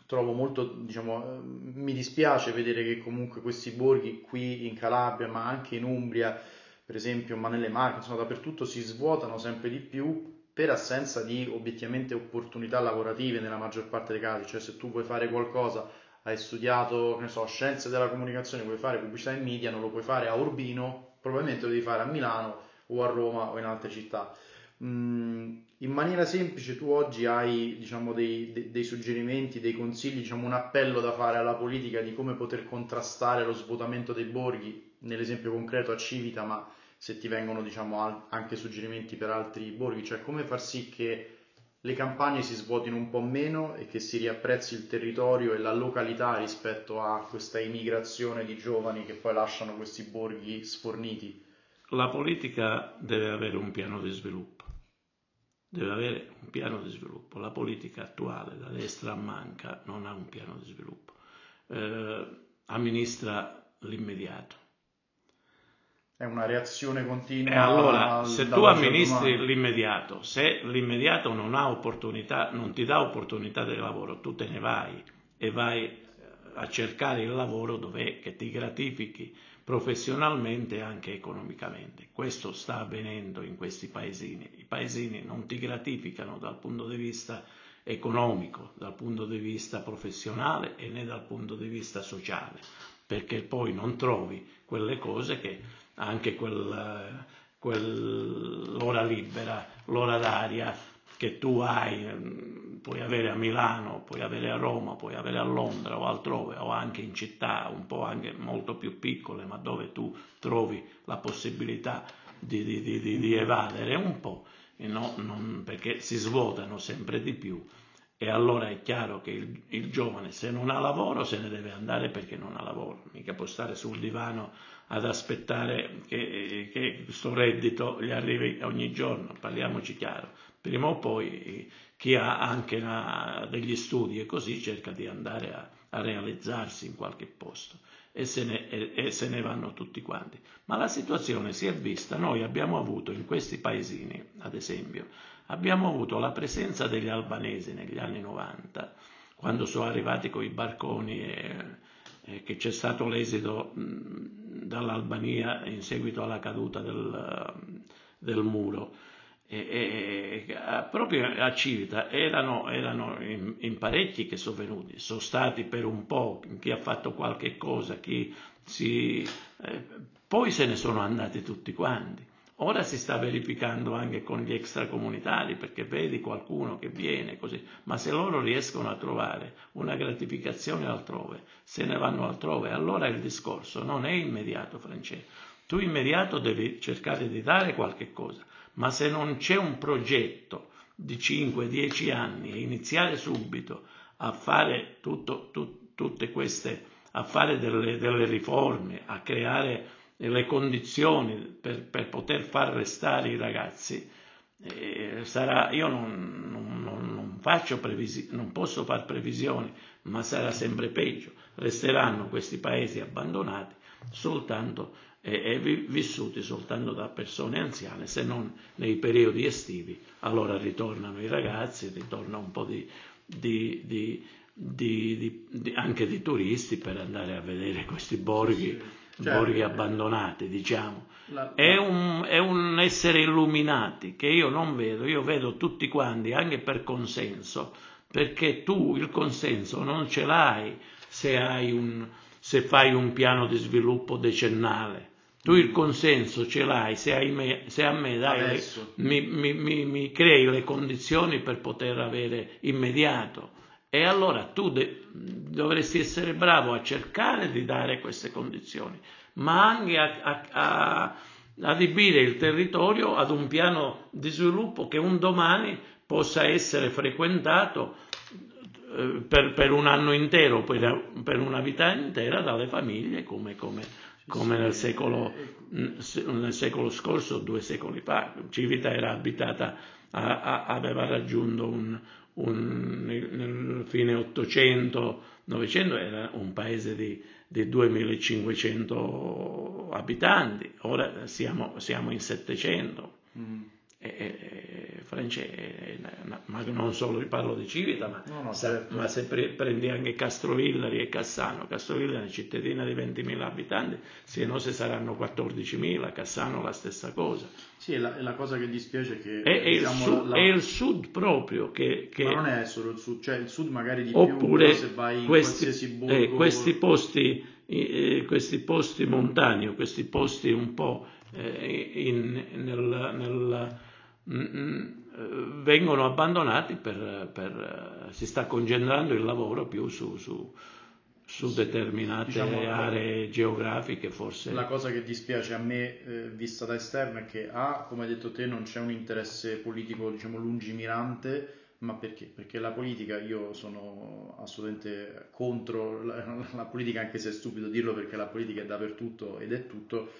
trovo molto, diciamo, mi dispiace vedere che comunque questi borghi qui in Calabria, ma anche in Umbria, per esempio, ma nelle Marche, insomma, dappertutto si svuotano sempre di più per assenza di, obiettivamente, opportunità lavorative nella maggior parte dei casi. Cioè, se tu vuoi fare qualcosa, hai studiato, che ne so, scienze della comunicazione, vuoi fare pubblicità in media, non lo puoi fare a Urbino, probabilmente lo devi fare a Milano o a Roma o in altre città. In maniera semplice, tu oggi hai, diciamo, dei, dei, dei suggerimenti, dei consigli, diciamo, un appello da fare alla politica di come poter contrastare lo svuotamento dei borghi, nell'esempio concreto a Civita, ma se ti vengono, diciamo, anche suggerimenti per altri borghi, cioè come far sì che le campagne si svuotino un po' meno e che si riapprezzi il territorio e la località rispetto a questa immigrazione di giovani che poi lasciano questi borghi sforniti. La politica deve avere un piano di sviluppo, deve avere un piano di sviluppo. La politica attuale, da destra a manca, non ha un piano di sviluppo, eh, amministra l'immediato. È una reazione continua. E allora, al, se tu amministri umano. L'immediato, se l'immediato non ha opportunità, non ti dà opportunità di lavoro, tu te ne vai e vai a cercare il lavoro dov'è che ti gratifichi professionalmente e anche economicamente. Questo sta avvenendo in questi paesini. I paesini non ti gratificano dal punto di vista economico, dal punto di vista professionale e né dal punto di vista sociale, perché poi non trovi quelle cose che anche quel, quell'ora libera, l'ora d'aria che tu hai, puoi avere a Milano, puoi avere a Roma, puoi avere a Londra o altrove, o anche in città un po' anche molto più piccole, ma dove tu trovi la possibilità di, di, di, di, di evadere un po', e no, non, perché si svuotano sempre di più. E allora è chiaro che il, il giovane, se non ha lavoro, se ne deve andare perché non ha lavoro, mica può stare sul divano ad aspettare che, che questo reddito gli arrivi ogni giorno, parliamoci chiaro. Prima o poi chi ha anche una, degli studi e così cerca di andare a, a realizzarsi in qualche posto. e se ne, e, e se ne vanno tutti quanti. Ma la situazione si è vista, noi abbiamo avuto in questi paesini, ad esempio, abbiamo avuto la presenza degli albanesi negli anni novanta, quando sono arrivati con i barconi e, e che c'è stato l'esito dall'Albania in seguito alla caduta del, del muro. E, e, a, proprio a Civita erano, erano in, in parecchi che sono venuti, sono stati per un po', chi ha fatto qualche cosa, chi si, eh, poi se ne sono andati tutti quanti. Ora si sta verificando anche con gli extracomunitari, perché vedi qualcuno che viene così, ma se loro riescono a trovare una gratificazione altrove, se ne vanno altrove. Allora il discorso non è immediato, Francesco, tu immediato devi cercare di dare qualche cosa. Ma se non c'è un progetto di cinque dieci anni e iniziare subito a fare, tutto, tut, tutte queste, a fare delle, delle riforme, a creare le condizioni per, per poter far restare i ragazzi, eh, sarà, io non, non, non, faccio previsi, non posso fare previsioni, ma sarà sempre peggio. Resteranno questi paesi abbandonati soltanto e vissuti soltanto da persone anziane, se non nei periodi estivi. Allora ritornano i ragazzi, ritorna un po' di, di, di, di, di, di, anche di turisti per andare a vedere questi borghi, sì, cioè, borghi abbandonati, diciamo. La, la... È, un, è un essere illuminati che io non vedo, io vedo tutti quanti anche per consenso, perché tu il consenso non ce l'hai se hai un... se fai un piano di sviluppo decennale. Tu il consenso ce l'hai se, hai me, se a me dai le, mi, mi, mi, mi crei le condizioni per poter avere immediato, e allora tu de, dovresti essere bravo a cercare di dare queste condizioni, ma anche a, a, a adibire il territorio ad un piano di sviluppo che un domani possa essere frequentato Per, per un anno intero, per, per una vita intera dalle famiglie, come, come, come nel, secolo, nel secolo scorso, due secoli fa. Civita era abitata, a, a, aveva raggiunto un, un, nel fine ottocento novecento era un paese di, di duemilacinquecento abitanti, ora siamo, siamo in settecento. Mm. E, e, Francese, ma non solo parlo di Civita, ma, no, no, certo. ma se pre, prendi anche Castrovillari e Cassano. Castrovillari è una cittadina di ventimila abitanti, se no se saranno quattordicimila, Cassano la stessa cosa. Sì, è la, è la cosa che dispiace è che è, diciamo, il sud, la... è il sud proprio che, che... Ma non è solo il sud, cioè il sud magari di oppure più, se vai in questi, qualsiasi borgo, eh, questi posti, eh, questi posti montani o questi posti un po' eh, in, nel, nel vengono abbandonati per, per si sta concentrando il lavoro più su, su, su determinate, diciamo, aree geografiche. Forse la cosa che dispiace a me, eh, vista da esterno, è che A, come hai detto te, non c'è un interesse politico, diciamo, lungimirante. Ma perché? Perché la politica, io sono assolutamente contro la, la politica, anche se è stupido dirlo perché la politica è dappertutto ed è tutto.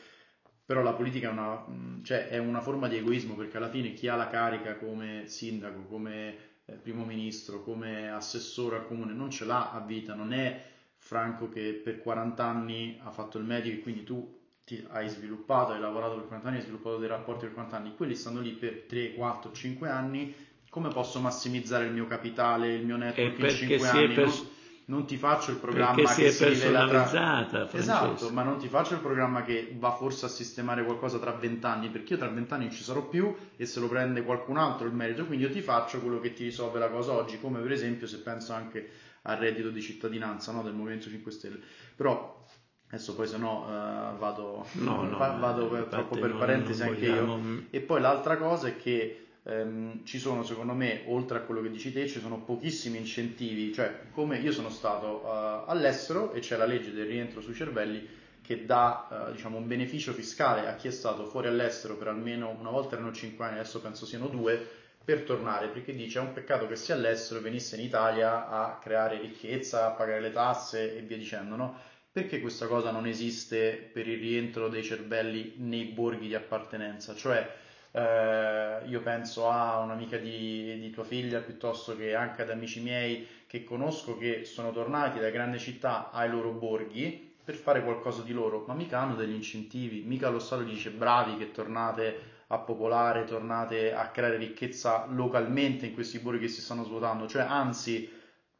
Però la politica è una, cioè, è una forma di egoismo, perché alla fine chi ha la carica come sindaco, come primo ministro, come assessore al comune, non ce l'ha a vita, non è Franco che per quaranta anni ha fatto il medico e quindi tu ti hai sviluppato, hai lavorato per quaranta anni, hai sviluppato dei rapporti per quaranta anni, quelli stanno lì per tre, quattro, cinque anni, come posso massimizzare il mio capitale, il mio network in cinque anni? Pers- Non ti faccio il programma che si è personalizzata, tra... esatto, ma non ti faccio il programma che va forse a sistemare qualcosa tra vent'anni, perché io tra vent'anni non ci sarò più e se lo prende qualcun altro il merito, quindi io ti faccio quello che ti risolve la cosa oggi, come per esempio se penso anche al reddito di cittadinanza, no, del Movimento cinque Stelle. Però adesso poi se no uh, vado, no, no, va, vado per, troppo per non, parentesi non vogliamo... anche io. E poi l'altra cosa è che Um, ci sono, secondo me, oltre a quello che dici te, ci sono pochissimi incentivi, cioè come io sono stato uh, all'estero e c'è la legge del rientro sui cervelli che dà uh, diciamo un beneficio fiscale a chi è stato fuori all'estero per almeno una volta, erano cinque anni, adesso penso siano due, per tornare, perché dice è un peccato che sia all'estero e venisse in Italia a creare ricchezza, a pagare le tasse e via dicendo, no? Perché questa cosa non esiste per il rientro dei cervelli nei borghi di appartenenza? Cioè Eh, io penso a un'amica di, di tua figlia, piuttosto che anche ad amici miei che conosco che sono tornati da grandi città ai loro borghi, per fare qualcosa di loro, ma mica hanno degli incentivi, mica lo Stato gli dice bravi che tornate a popolare, tornate a creare ricchezza localmente in questi borghi che si stanno svuotando, cioè anzi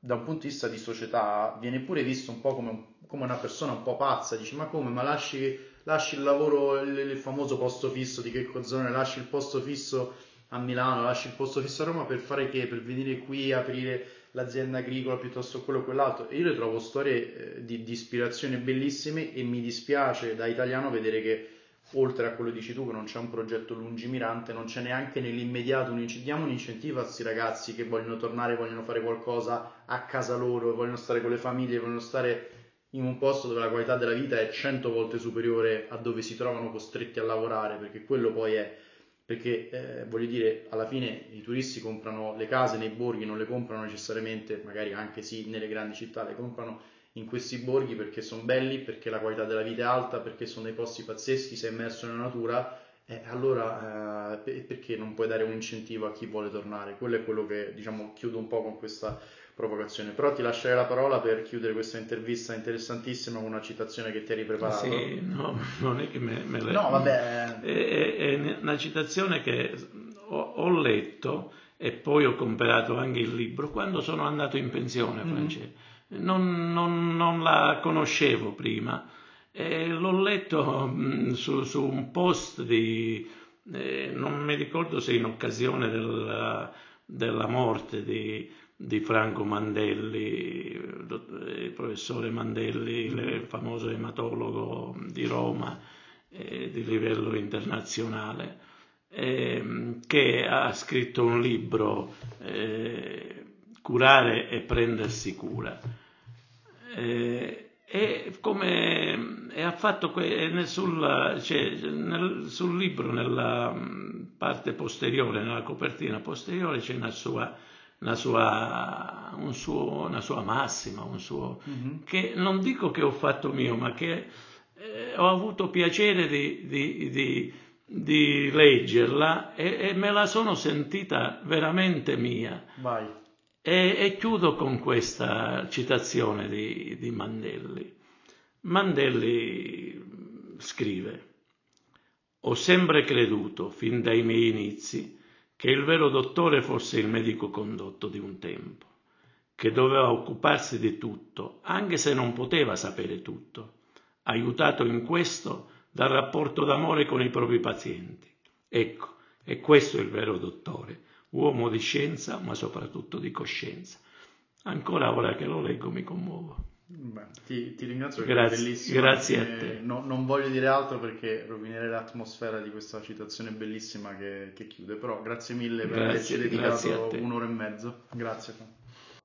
da un punto di vista di società viene pure visto un po' come, come una persona un po' pazza, dici ma come, ma lasci, lasci il lavoro, il, il famoso posto fisso di che zona, lasci il posto fisso a Milano, lasci il posto fisso a Roma per fare che? Per venire qui a aprire l'azienda agricola piuttosto quello o quell'altro. E io le trovo storie eh, di, di ispirazione bellissime e mi dispiace da italiano vedere che oltre a quello che dici tu, che non c'è un progetto lungimirante, non c'è neanche nell'immediato un incentivo. Diamo un incentivo a questi ragazzi che vogliono tornare, vogliono fare qualcosa a casa loro, vogliono stare con le famiglie, vogliono stare in un posto dove la qualità della vita è cento volte superiore a dove si trovano costretti a lavorare, perché quello poi è, perché eh, voglio dire, alla fine i turisti comprano le case nei borghi, non le comprano necessariamente, magari anche sì, nelle grandi città le comprano in questi borghi perché sono belli, perché la qualità della vita è alta, perché sono dei posti pazzeschi, sei immerso nella natura, eh, allora eh, per, perché non puoi dare un incentivo a chi vuole tornare? Quello è quello che, diciamo, chiudo un po' con questa provocazione, però ti lascerei la parola per chiudere questa intervista interessantissima con una citazione che ti eri preparato. Sì, no, non è che me, me l'hai... No, vabbè... È, è una citazione che ho, ho letto e poi ho comprato anche il libro quando sono andato in pensione, mm-hmm. Francesco. Non, non, non la conoscevo prima, eh, l'ho letto mh, su, su un post di, eh, non mi ricordo se in occasione della, della morte di, di Franco Mandelli, il professore Mandelli, il famoso ematologo di Roma eh, di livello internazionale, eh, che ha scritto un libro eh, Curare e prendersi cura. Eh, e come e ha fatto que- sul, cioè, nel, sul libro, nella parte posteriore, nella copertina posteriore, c'è una sua, una sua, un suo, una sua massima, un suo, mm-hmm. che non dico che ho fatto mio, ma che eh, ho avuto piacere di, di, di, di leggerla e, e me la sono sentita veramente mia. Vai. E, e chiudo con questa citazione di, di Mandelli. Mandelli scrive: ho sempre creduto, fin dai miei inizi, che il vero dottore fosse il medico condotto di un tempo, che doveva occuparsi di tutto, anche se non poteva sapere tutto, aiutato in questo dal rapporto d'amore con i propri pazienti. Ecco, e questo è il vero dottore. Uomo di scienza, ma soprattutto di coscienza. Ancora ora che lo leggo mi commuovo. Beh, ti, ti ringrazio, grazie, è bellissimo. Grazie a te. No, non voglio dire altro perché rovinerei l'atmosfera di questa citazione bellissima che, che chiude, però grazie mille per grazie, averci dedicato un'ora e mezzo. Grazie.